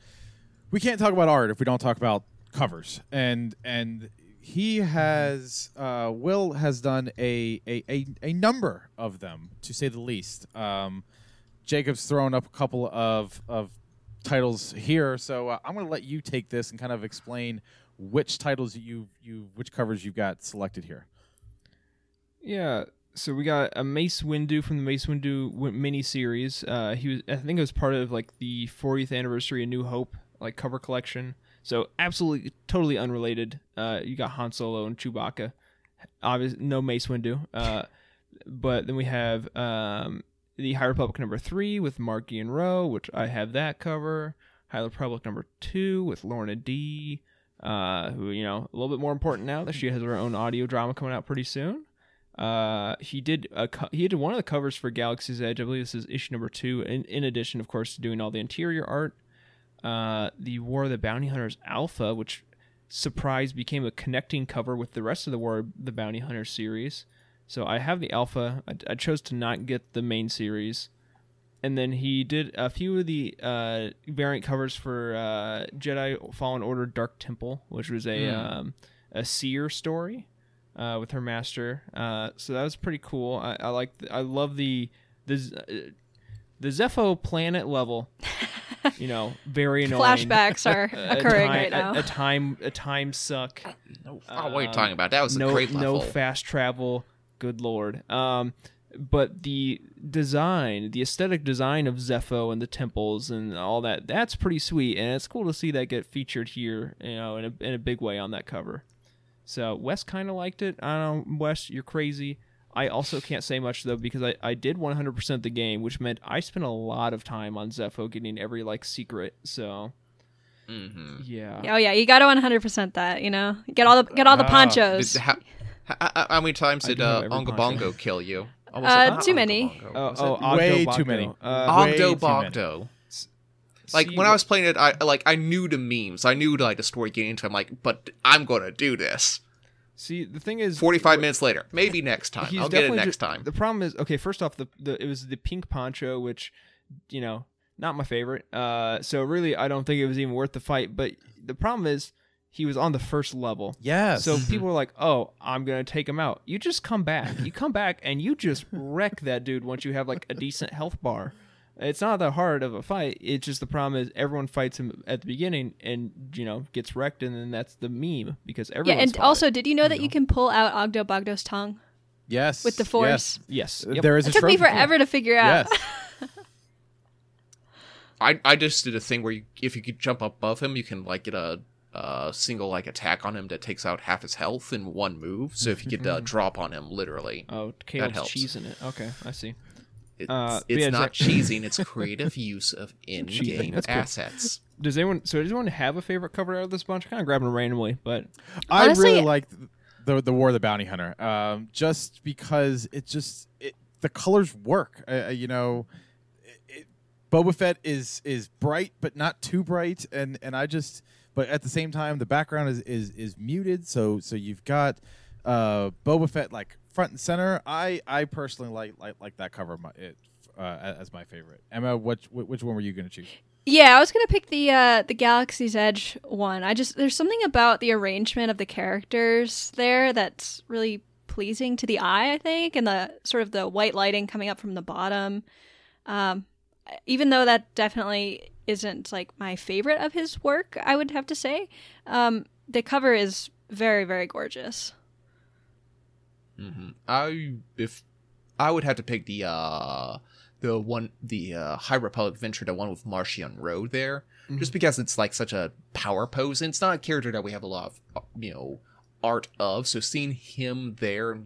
we can't talk about art if we don't talk about covers. And he has, Will has done a number of them, to say the least. Jacob's thrown up a couple of titles here, so I'm going to let you take this and kind of explain which titles which covers you've got selected here. Yeah. So we got a Mace Windu from the Mace Windu miniseries. I think it was part of like the 40th anniversary of New Hope, like cover collection. So absolutely, totally unrelated. You got Han Solo and Chewbacca. Obviously, no Mace Windu. But then we have the High Republic #3 with Marchion Ro, which I have that cover. High Republic #2 with Lorna D, who, you know, a little bit more important now that she has her own audio drama coming out pretty soon. He did one of the covers for Galaxy's Edge. I believe this is issue #2. In addition, of course, to doing all the interior art, the War of the Bounty Hunters Alpha, which surprise became a connecting cover with the rest of the War of the Bounty Hunters series. So I have the Alpha. I chose to not get the main series, and then he did a few of the variant covers for Jedi Fallen Order Dark Temple, which was a seer story. With her master, so that was pretty cool. I love the Zeffo planet level. You know, very annoying. Flashbacks are occurring right now. A time suck. No, what are you talking about? That was a great level. No fast travel. Good lord. But the design, the aesthetic design of Zeffo and the temples and all that, that's pretty sweet, and it's cool to see that get featured here. You know, in a big way on that cover. So Wes kind of liked it. I don't know, Wes, you're crazy. I also can't say much, though, because I did 100% the game, which meant I spent a lot of time on Zeffo getting every, like, secret, so... Mm-hmm. Yeah. Oh, yeah, you gotta 100% that, you know? Get all the ponchos. How many times did Ongo Bongo kill you? Too many. Way too many. Ongo Bongo. Like, when I was playing it, I knew the memes. I knew, like, the story getting into it. I'm like, but I'm going to do this. See, the thing is... 45 minutes later. Maybe next time. I'll get it next time. The problem is... Okay, first off, it was the pink poncho, which, you know, not my favorite. So, really, I don't think it was even worth the fight. But the problem is, he was on the first level. Yes. So, people were like, oh, I'm going to take him out. You just come back. You come back, and you just wreck that dude once you have, like, a decent health bar. It's not that hard of a fight. It's just the problem is everyone fights him at the beginning and, you know, gets wrecked, and then that's the meme because everyone's Yeah, and fought. Also, did you know that you can pull out Ogdo Bogdo's tongue? Yes. With the Force? Yes. Yep. There is a trophy. It took me forever to figure out. Yes. I just did a thing where if you could jump above him, you can like get a single like attack on him that takes out half his health in one move. So if you could drop on him, literally, Caleb's that helps. Cheesing it. Okay, I see. It's not cheesing; it's creative use of in-game assets. Cool. Does anyone have a favorite cover out of this bunch? I'm kind of grabbing randomly, but honestly, I really like the War of the Bounty Hunter, just because it the colors work. You know. Boba Fett is bright, but not too bright, and I just. But at the same time, the background is muted, so you've got Boba Fett like front and center. I personally like that cover as my favorite. Emma, which one were you gonna choose? Yeah, I was gonna pick the Galaxy's Edge one. There's something about the arrangement of the characters there that's really pleasing to the eye, I think, and the sort of the white lighting coming up from the bottom. Even though that definitely isn't like my favorite of his work, I would have to say, the cover is very, very gorgeous. Mm-hmm. If I would have to pick the High Republic Adventure, the one with Marchion Ro there, just because it's like such a power pose, and it's not a character that we have a lot of art of. So seeing him there,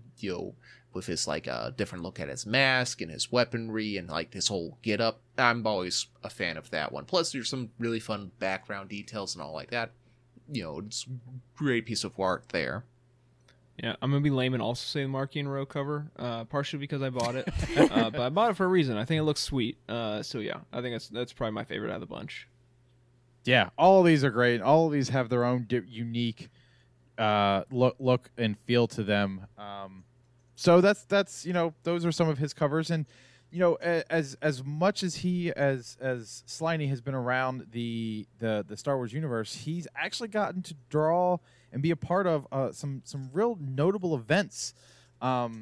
with his like different look at his mask and his weaponry and like this whole get up. I'm always a fan of that one. Plus there's some really fun background details and all like that. It's a great piece of art there. Yeah, I'm gonna be lame and also say the Marchion Ro cover, partially because I bought it, but I bought it for a reason. I think it looks sweet. So yeah, I think that's probably my favorite out of the bunch. Yeah, all of these are great. All of these have their own unique look and feel to them. So that's those are some of his covers, and as much as he as Sliney has been around the Star Wars universe, he's actually gotten to draw and be a part of some real notable events. And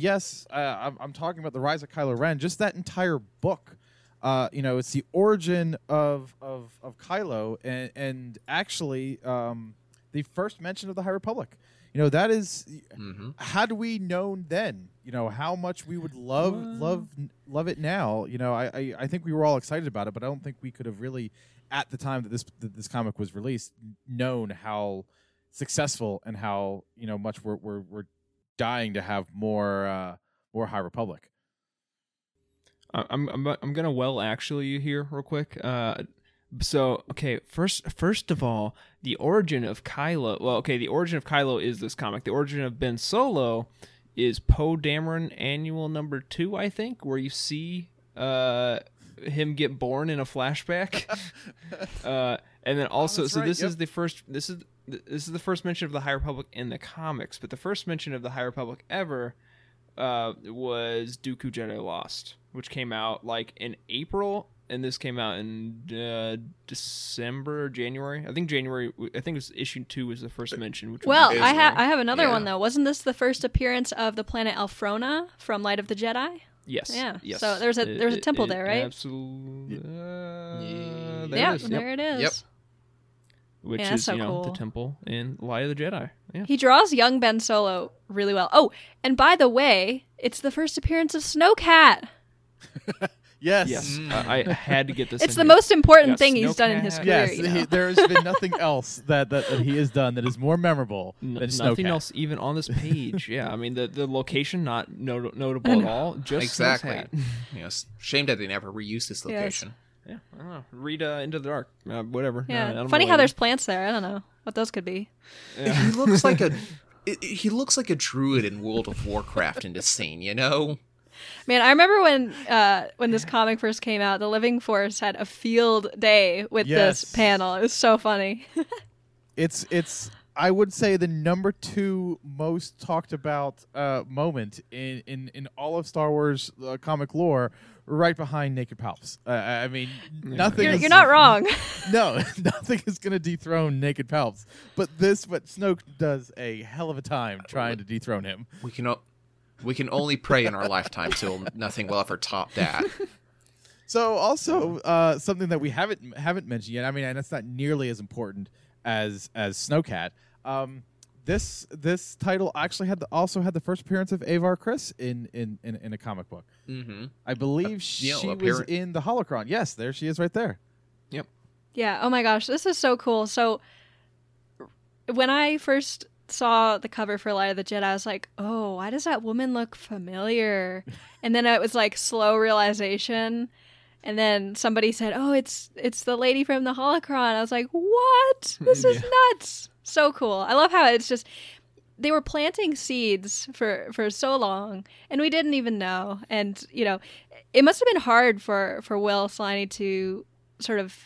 yes, I'm talking about the Rise of Kylo Ren, just that entire book. It's the origin of Kylo, and actually the first mention of the High Republic. That is, had we known then, how much we would love it now. I think we were all excited about it, but I don't think we could have really, at the time that this comic was released, known how successful and how much we're dying to have more High Republic. I'm gonna actually you here real quick. So, okay, first of all, the origin of Kylo... Well, okay, the origin of Kylo is this comic. The origin of Ben Solo is Poe Dameron Annual Number 2, I think, where you see him get born in a flashback. And then also... That's so right, this is the first... This is the first mention of the High Republic in the comics, but the first mention of the High Republic ever was Dooku Jedi Lost, which came out, like, in April... And this came out in December or January. I think January. I think it was issue 2 was the first mention. Which I have another one though. Wasn't this the first appearance of the planet Alfrona from Light of the Jedi? Yes. Yeah. Yes. So there's a temple there, right? Absolutely. Yeah. There it is. Yep. Which is so cool. The temple in Light of the Jedi. Yeah. He draws young Ben Solo really well. Oh, and by the way, it's the first appearance of Snowcat. Yes. I had to get this. It's the most important thing he's done in his career. Yes, there has been nothing else that he has done that is more memorable than Snowcat. Nothing else even on this page. Yeah, I mean the location not notable at all. Just exactly. Yes, shame that they never reused this location. Yes. Yeah, I don't know. Read Into the Dark, whatever. Yeah, funny how there's plants there. I don't know what those could be. Yeah. He looks like a druid in World of Warcraft in this scene. Man, I remember when this comic first came out, the Living Force had a field day with this panel. It was so funny. It's I would say the number 2 most talked about moment in all of Star Wars comic lore, right behind Naked Palps. I mean, nothing. You're not wrong. No, nothing is going to dethrone Naked Palps. But Snoke does a hell of a time trying to dethrone him. We can only pray in our lifetime till nothing will ever top that. So also something that we haven't mentioned yet. I mean, and it's not nearly as important as Snowcat. This title actually had the first appearance of Avar Chris in a comic book. Mm-hmm. I believe she was in the Holocron. Yes, there she is right there. Yep. Yeah. Oh my gosh, this is so cool. So when I first saw the cover for Light of the Jedi, I was like, oh, why does that woman look familiar? And then it was like slow realization. And then somebody said, oh, it's the lady from the Holocron. I was like, what? This is nuts. So cool. I love how it's just, they were planting seeds for so long, and we didn't even know. And, you know, it must have been hard for Will Sliney to sort of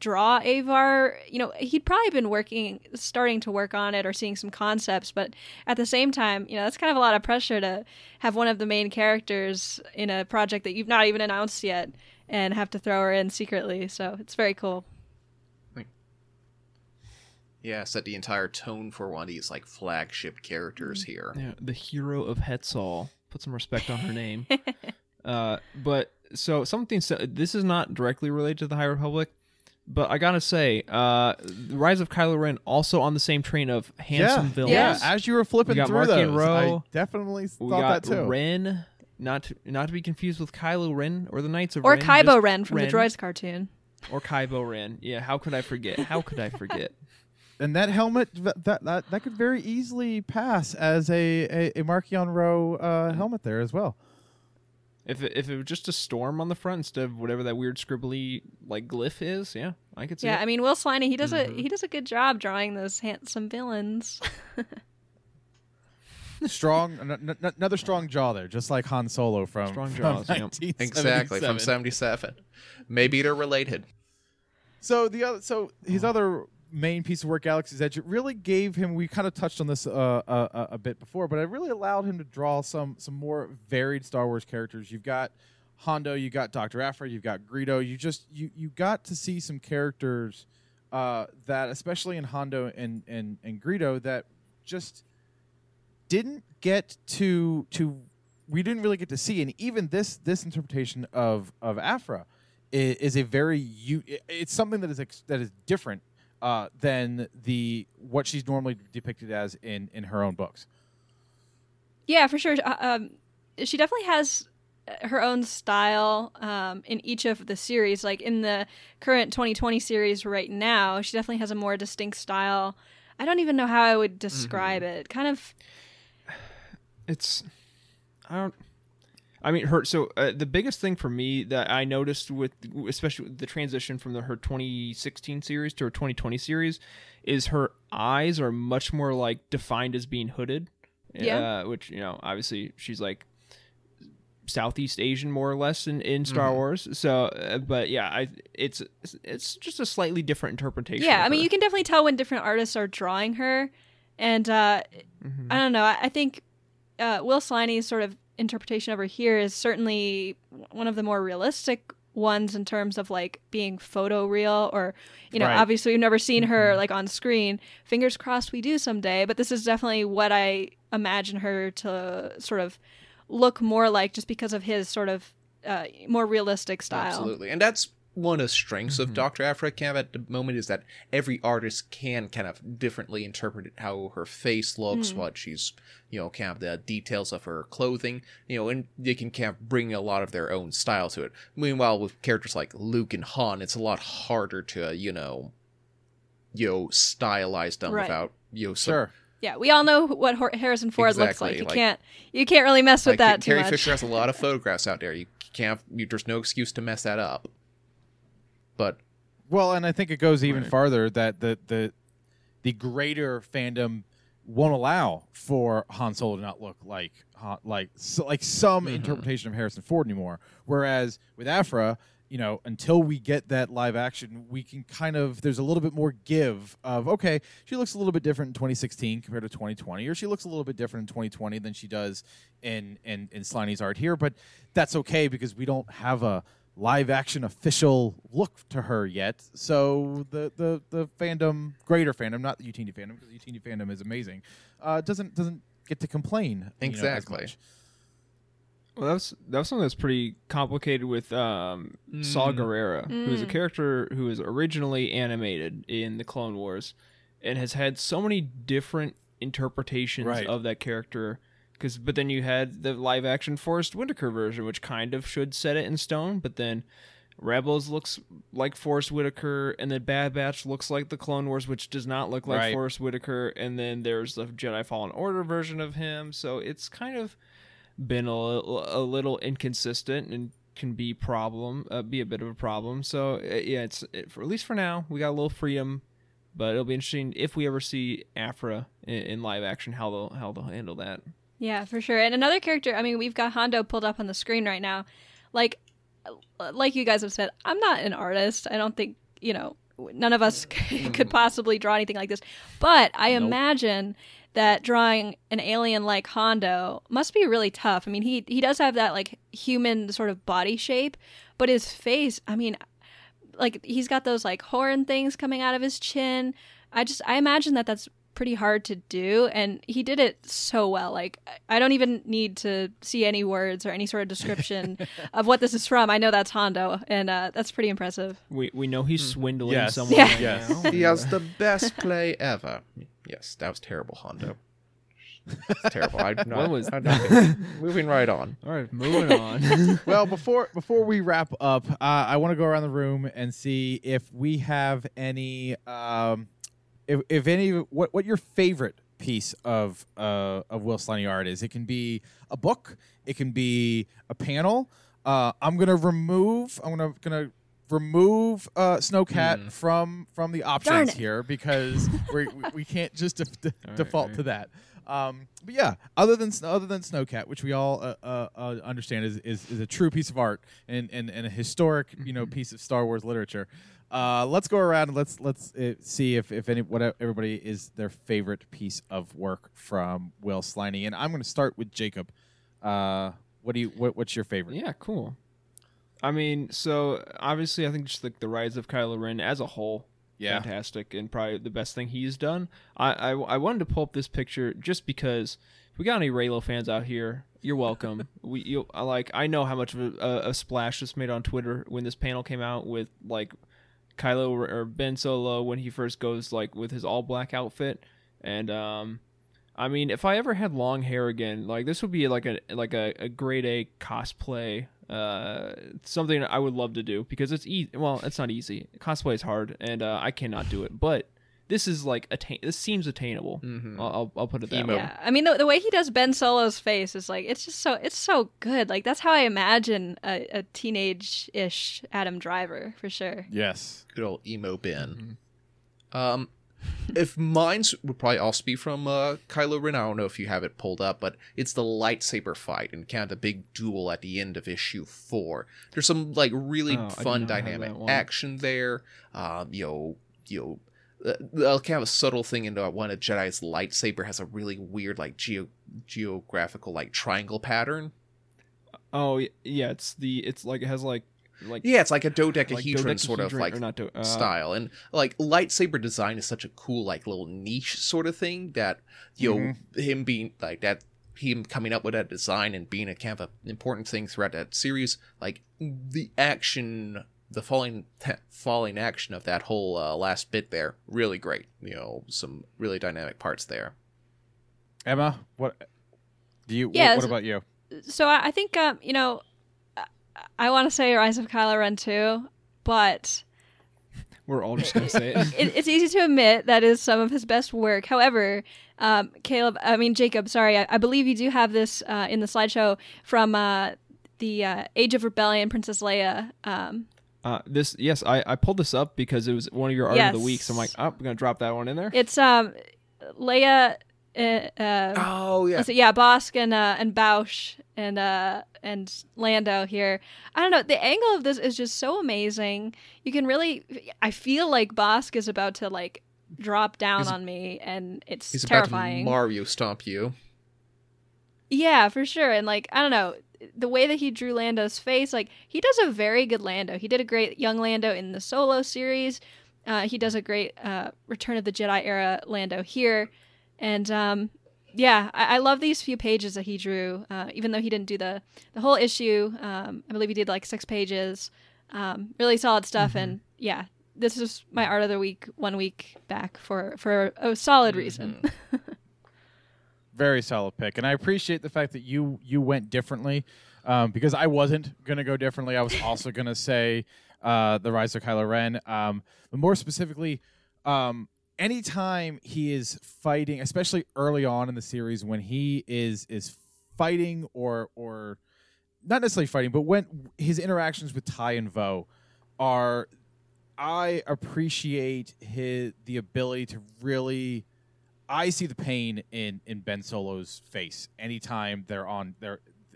draw Avar. You know, he'd probably been starting to work on it or seeing some concepts, but at the same time, you know, that's kind of a lot of pressure to have one of the main characters in a project that you've not even announced yet and have to throw her in secretly. So it's very cool. Yeah, set the entire tone for one of these like flagship characters here. Yeah, the hero of Hetzal. Put some respect on her name. But so something. So, this is not directly related to the High Republic, but I gotta say, the Rise of Kylo Ren also on the same train of handsome villains. Yeah, as you were flipping through Marchion Ro, I definitely thought that too. Ren, not to be confused with Kylo Ren or the Knights of Ren, Kylo Ren from the Droids cartoon, or Kylo Ren. Yeah, how could I forget? How could I forget? And that helmet, that could very easily pass as a Marchion Ro helmet there as well. If it was just a storm on the front instead of whatever that weird scribbly like glyph is, yeah, I could see. Yeah, it. I mean, Will Sliney, he does a good job drawing those handsome villains. Another strong jaw there, just like Han Solo from 1977. Exactly, from 1977. Maybe they're related. So his other main piece of work, Galaxy's Edge, it really gave him, we kind of touched on this a bit before, but it really allowed him to draw some more varied Star Wars characters. You've got Hondo, you got Dr. Afra, you've got Greedo. You got to see some characters that, especially in Hondo and Greedo, that just didn't get to we didn't really get to see. And even this interpretation of Afra is a very it's something that is different than what she's normally depicted as in her own books. Yeah, for sure. She definitely has her own style in each of the series. Like in the current 2020 series right now, she definitely has a more distinct style. I don't even know how I would describe it. Kind of. It's. I don't. I mean, her. So the biggest thing for me that I noticed with, especially with the transition from her 2016 series to her 2020 series, is her eyes are much more like defined as being hooded. Yeah. Which, you know, obviously she's like Southeast Asian more or less in Star Wars. So, but yeah, it's just a slightly different interpretation. Yeah, I mean, you can definitely tell when different artists are drawing her, and I don't know. I think Will Sliney's sort of interpretation over here is certainly one of the more realistic ones in terms of like being photoreal, or you know, obviously we've never seen her like on screen. Fingers crossed we do someday, but this is definitely what I imagine her to sort of look more like, just because of his sort of more realistic style. Absolutely, and that's one of the strengths of Dr. Afra kind of at the moment, is that every artist can kind of differently interpret how her face looks, what she's, you know, kind of the details of her clothing, you know, and they can kind of bring a lot of their own style to it. Meanwhile, with characters like Luke and Han, it's a lot harder to, you know, stylize them without, you know, sure. Yeah, we all know what Harrison Ford looks like. You can't really mess with that too much. Carrie Fisher has a lot of photographs out there. There's no excuse to mess that up. But well, and I think it goes even farther that the greater fandom won't allow for Han Solo to not look like some interpretation of Harrison Ford anymore. Whereas with Afra, you know, until we get that live action, we can kind of, there's a little bit more give of, okay, she looks a little bit different in 2016 compared to 2020, or she looks a little bit different in 2020 than she does in Sliney's art here. But that's okay, because we don't have a live action official look to her yet. So the fandom, greater fandom, not the Utinni fandom, because the Utinni fandom is amazing, doesn't get to complain. Exactly. You know, Well, that was something that's pretty complicated with Saw Gerrera, who's a character who was originally animated in the Clone Wars and has had so many different interpretations of that character. But then you had the live-action Forrest Whitaker version, which kind of should set it in stone, but then Rebels looks like Forrest Whitaker, and then Bad Batch looks like the Clone Wars, which does not look like Forrest Whitaker, and then there's the Jedi Fallen Order version of him, so it's kind of been a little inconsistent and can be be a bit of a problem. So yeah, at least for now, we got a little freedom, but it'll be interesting if we ever see Afra in live action, how they'll handle that. Yeah, for sure. And another character, I mean, we've got Hondo pulled up on the screen right now. Like you guys have said, I'm not an artist. I don't think, none of us could possibly draw anything like this. But I imagine that drawing an alien like Hondo must be really tough. I mean, he does have that like human sort of body shape, but his face, I mean, like he's got those like horn things coming out of his chin. I imagine that's pretty hard to do, and he did it so well. Like, I don't even need to see any words or any sort of description of what this is from. I know that's Hondo, and that's pretty impressive. We know he's swindling someone. Yeah. Yes. He has the best play ever. Yes, that was terrible, Hondo. It's terrible. Moving right on. All right, moving on. Well, before we wrap up, I want to go around the room and see if we have any. If any, what your favorite piece of Will Sliney art is? It can be a book, it can be a panel. I'm gonna remove Snowcat from the options here because we can't just default to that. But yeah, other than Snowcat, which we all understand is a true piece of art and a historic piece of Star Wars literature. Let's go around and let's see if everybody is their favorite piece of work from Will Sliney. And I'm going to start with Jacob. What's your favorite? Yeah, cool. I mean, so obviously I think just like the Rise of Kylo Ren as a whole, fantastic and probably the best thing he's done. I wanted to pull up this picture just because if we got any Reylo fans out here, you're welcome. I know how much of a splash this made on Twitter when this panel came out with like Kylo or Ben Solo when he first goes like with his all black outfit, and I mean, if I ever had long hair again, like this would be like a grade A cosplay, something I would love to do because it's easy. Well, it's not easy. Cosplay is hard, and I cannot do it, but this is like this seems attainable. Mm-hmm. I'll put it that way. Yeah, I mean the way he does Ben Solo's face is like it's so good. Like that's how I imagine a teenage-ish Adam Driver for sure. Yes, good old emo Ben. Mm-hmm. If mine's would probably also be from Kylo Ren. I don't know if you have it pulled up, but it's the lightsaber fight and kind of the big duel at the end of issue 4. There's some like really fun dynamic action there. Kind of a subtle thing into one of Jedi's lightsaber has a really weird like geographical like triangle pattern. Oh yeah, it's like a dodecahedron sort of like style, and like lightsaber design is such a cool like little niche sort of thing that him being like that, him coming up with that design and being a kind of an important thing throughout that series, like the action. The falling action of that whole last bit there, really great. Some really dynamic parts there. Emma, what about you? So I think I want to say Rise of Kylo Ren too, but we're all just gonna say it. It's easy to admit that is some of his best work. However, Jacob, sorry, I believe you do have this in the slideshow from the Age of Rebellion, Princess Leia. I pulled this up because it was one of your art of the week, so I'm like, I'm gonna drop that one in there. It's Leia, Bosk and Bausch and Lando here. I don't know, the angle of this is just so amazing. You can really, I feel like Bosk is about to like drop down on me, and it's terrifying. About to Mario stomp you. Yeah, for sure, and like I don't know. The way that he drew Lando's face, like he does a very good Lando. He did a great young Lando in the Solo series. He does a great Return of the Jedi era Lando here, and yeah, I love these few pages that he drew, even though he didn't do the whole issue. I believe he did like 6 pages. Really solid stuff. Mm-hmm. And yeah, this is my art of the week, 1 week back for a solid reason. Mm-hmm. Very solid pick. And I appreciate the fact that you went differently, because I wasn't going to go differently. I was also going to say The Rise of Kylo Ren. But more specifically, anytime he is fighting, especially early on in the series when he is fighting or not necessarily fighting, but when his interactions with Ty and Vo are, I appreciate the ability to really, I see the pain in Ben Solo's face anytime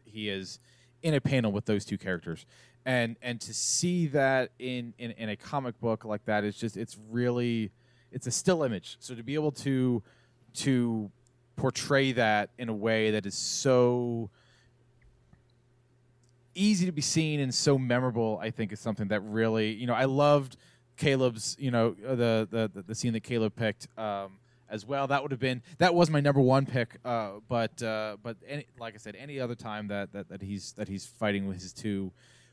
he is in a panel with those two characters. And to see that in a comic book like that is just, it's a still image. So to be able to portray that in a way that is so easy to be seen and so memorable, I think is something that really, I loved Caleb's, the scene that Caleb picked as well. That was my number one pick. But any, like I said, any other time that he's fighting with his two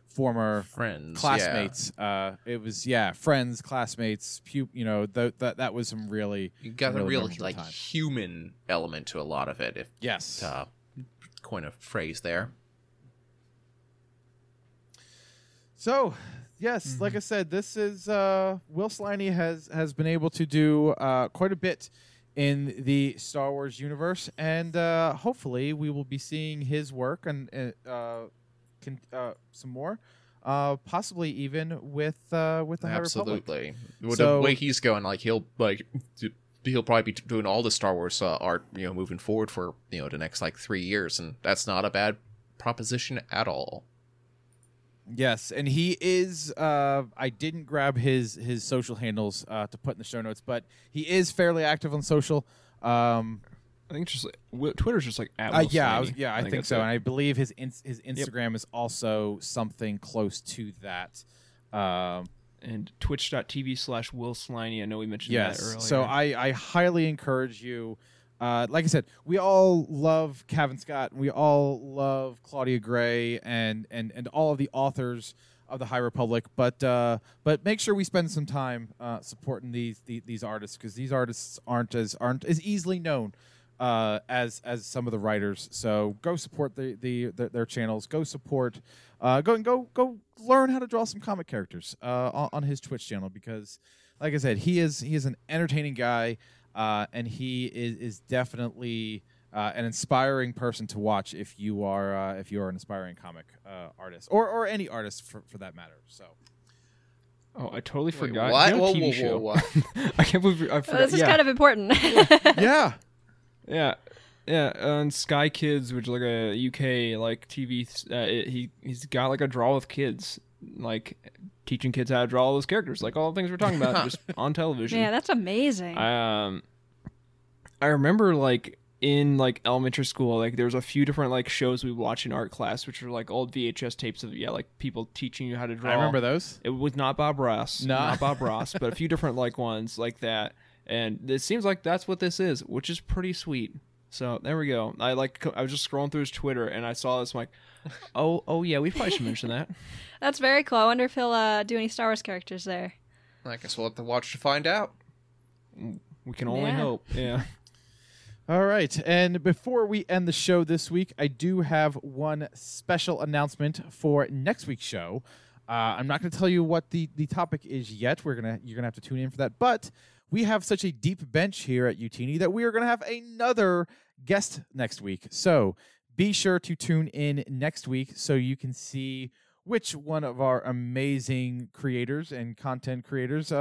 former friends, classmates. Yeah. It was friends, classmates. That was some really. You got a real human element to a lot of it. If yes, coin a phrase there. So, yes, mm-hmm. Like I said, this is Will Sliney has been able to do quite a bit in the Star Wars universe, and hopefully we will be seeing his work and some more, possibly even with the High Republic. Absolutely. The way he's going, he'll probably be doing all the Star Wars art, moving forward for the next 3 years, and that's not a bad proposition at all. Yes, and he is. I didn't grab his social handles to put in the show notes, but he is fairly active on social. I think it's just Twitter's just at Will Sliney. I think so, and I believe his Instagram is also something close to that. And twitch.tv/Will Sliney. I know we mentioned that earlier. So I highly encourage you. Like I said, we all love Kevin Scott. We all love Claudia Gray and all of the authors of the High Republic. But make sure we spend some time supporting these artists, because these artists aren't as easily known as some of the writers. So go support their channels. Go support. Go learn how to draw some comic characters on his Twitch channel, because, like I said, he is an entertaining guy. And he is definitely an inspiring person to watch if you are an aspiring comic artist or any artist for that matter. So, I totally forgot. What? No TV show. Whoa. I can't believe I forgot. Well, this is kind of important. Yeah. On Sky Kids, which is a UK TV. He's got a draw with kids, teaching kids how to draw all those characters, all the things we're talking about, just on television. Yeah, that's amazing. I remember in elementary school, there was a few different shows we watched in art class, which were old VHS tapes of people teaching you how to draw. I remember those. It was not Bob Ross, but a few different ones like that. And it seems like that's what this is, which is pretty sweet. So there we go. I was just scrolling through his Twitter and I saw this. Oh yeah, we probably should mention that. That's very cool. I wonder if he'll do any Star Wars characters there. I guess we'll have to watch to find out. We can only hope. Yeah. All right, and before we end the show this week, I do have one special announcement for next week's show. I'm not going to tell you what the topic is yet. You're gonna have to tune in for that, but. We have such a deep bench here at Utinni that we are going to have another guest next week. So be sure to tune in next week so you can see which one of our amazing creators and content creators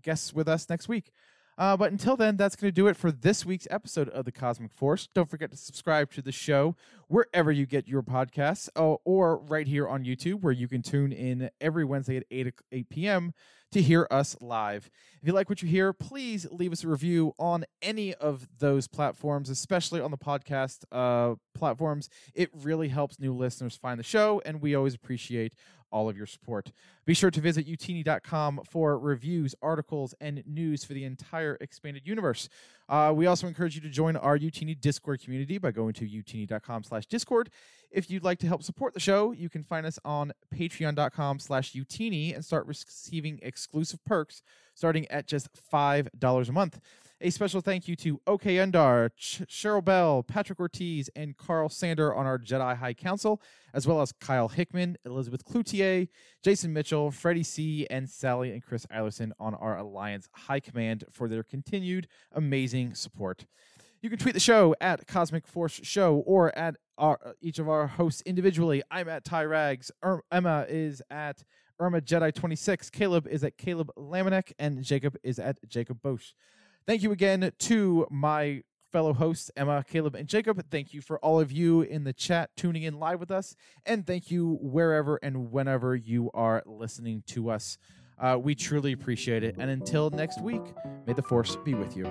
guests with us next week. But until then, that's going to do it for this week's episode of The Cosmic Force. Don't forget to subscribe to the show wherever you get your podcasts, or right here on YouTube, where you can tune in every Wednesday at 8 p.m. to hear us live. If you like what you hear, please leave us a review on any of those platforms, especially on the podcast platforms. It really helps new listeners find the show, and we always appreciate all of your support. Be sure to visit utinni.com for reviews, articles, and news for the entire expanded universe. We also encourage you to join our Utinni Discord community by going to utinni.com/discord. If you'd like to help support the show, you can find us on patreon.com/utinni and start receiving exclusive perks starting at just $5 a month. A special thank you to OK Undar, Cheryl Bell, Patrick Ortiz, and Carl Sander on our Jedi High Council, as well as Kyle Hickman, Elizabeth Cloutier, Jason Mitchell, Freddie C., and Sally and Chris Eilerson on our Alliance High Command for their continued amazing support. You can tweet the show at Cosmic Force Show or at each of our hosts individually. I'm at Ty Rags. Emma is at Irma Jedi 26. Caleb is at Caleb Lamaneck, and Jacob is at Jacob Bosch. Thank you again to my fellow hosts, Emma, Caleb, and Jacob. Thank you for all of you in the chat tuning in live with us. And thank you wherever and whenever you are listening to us. We truly appreciate it. And until next week, may the Force be with you.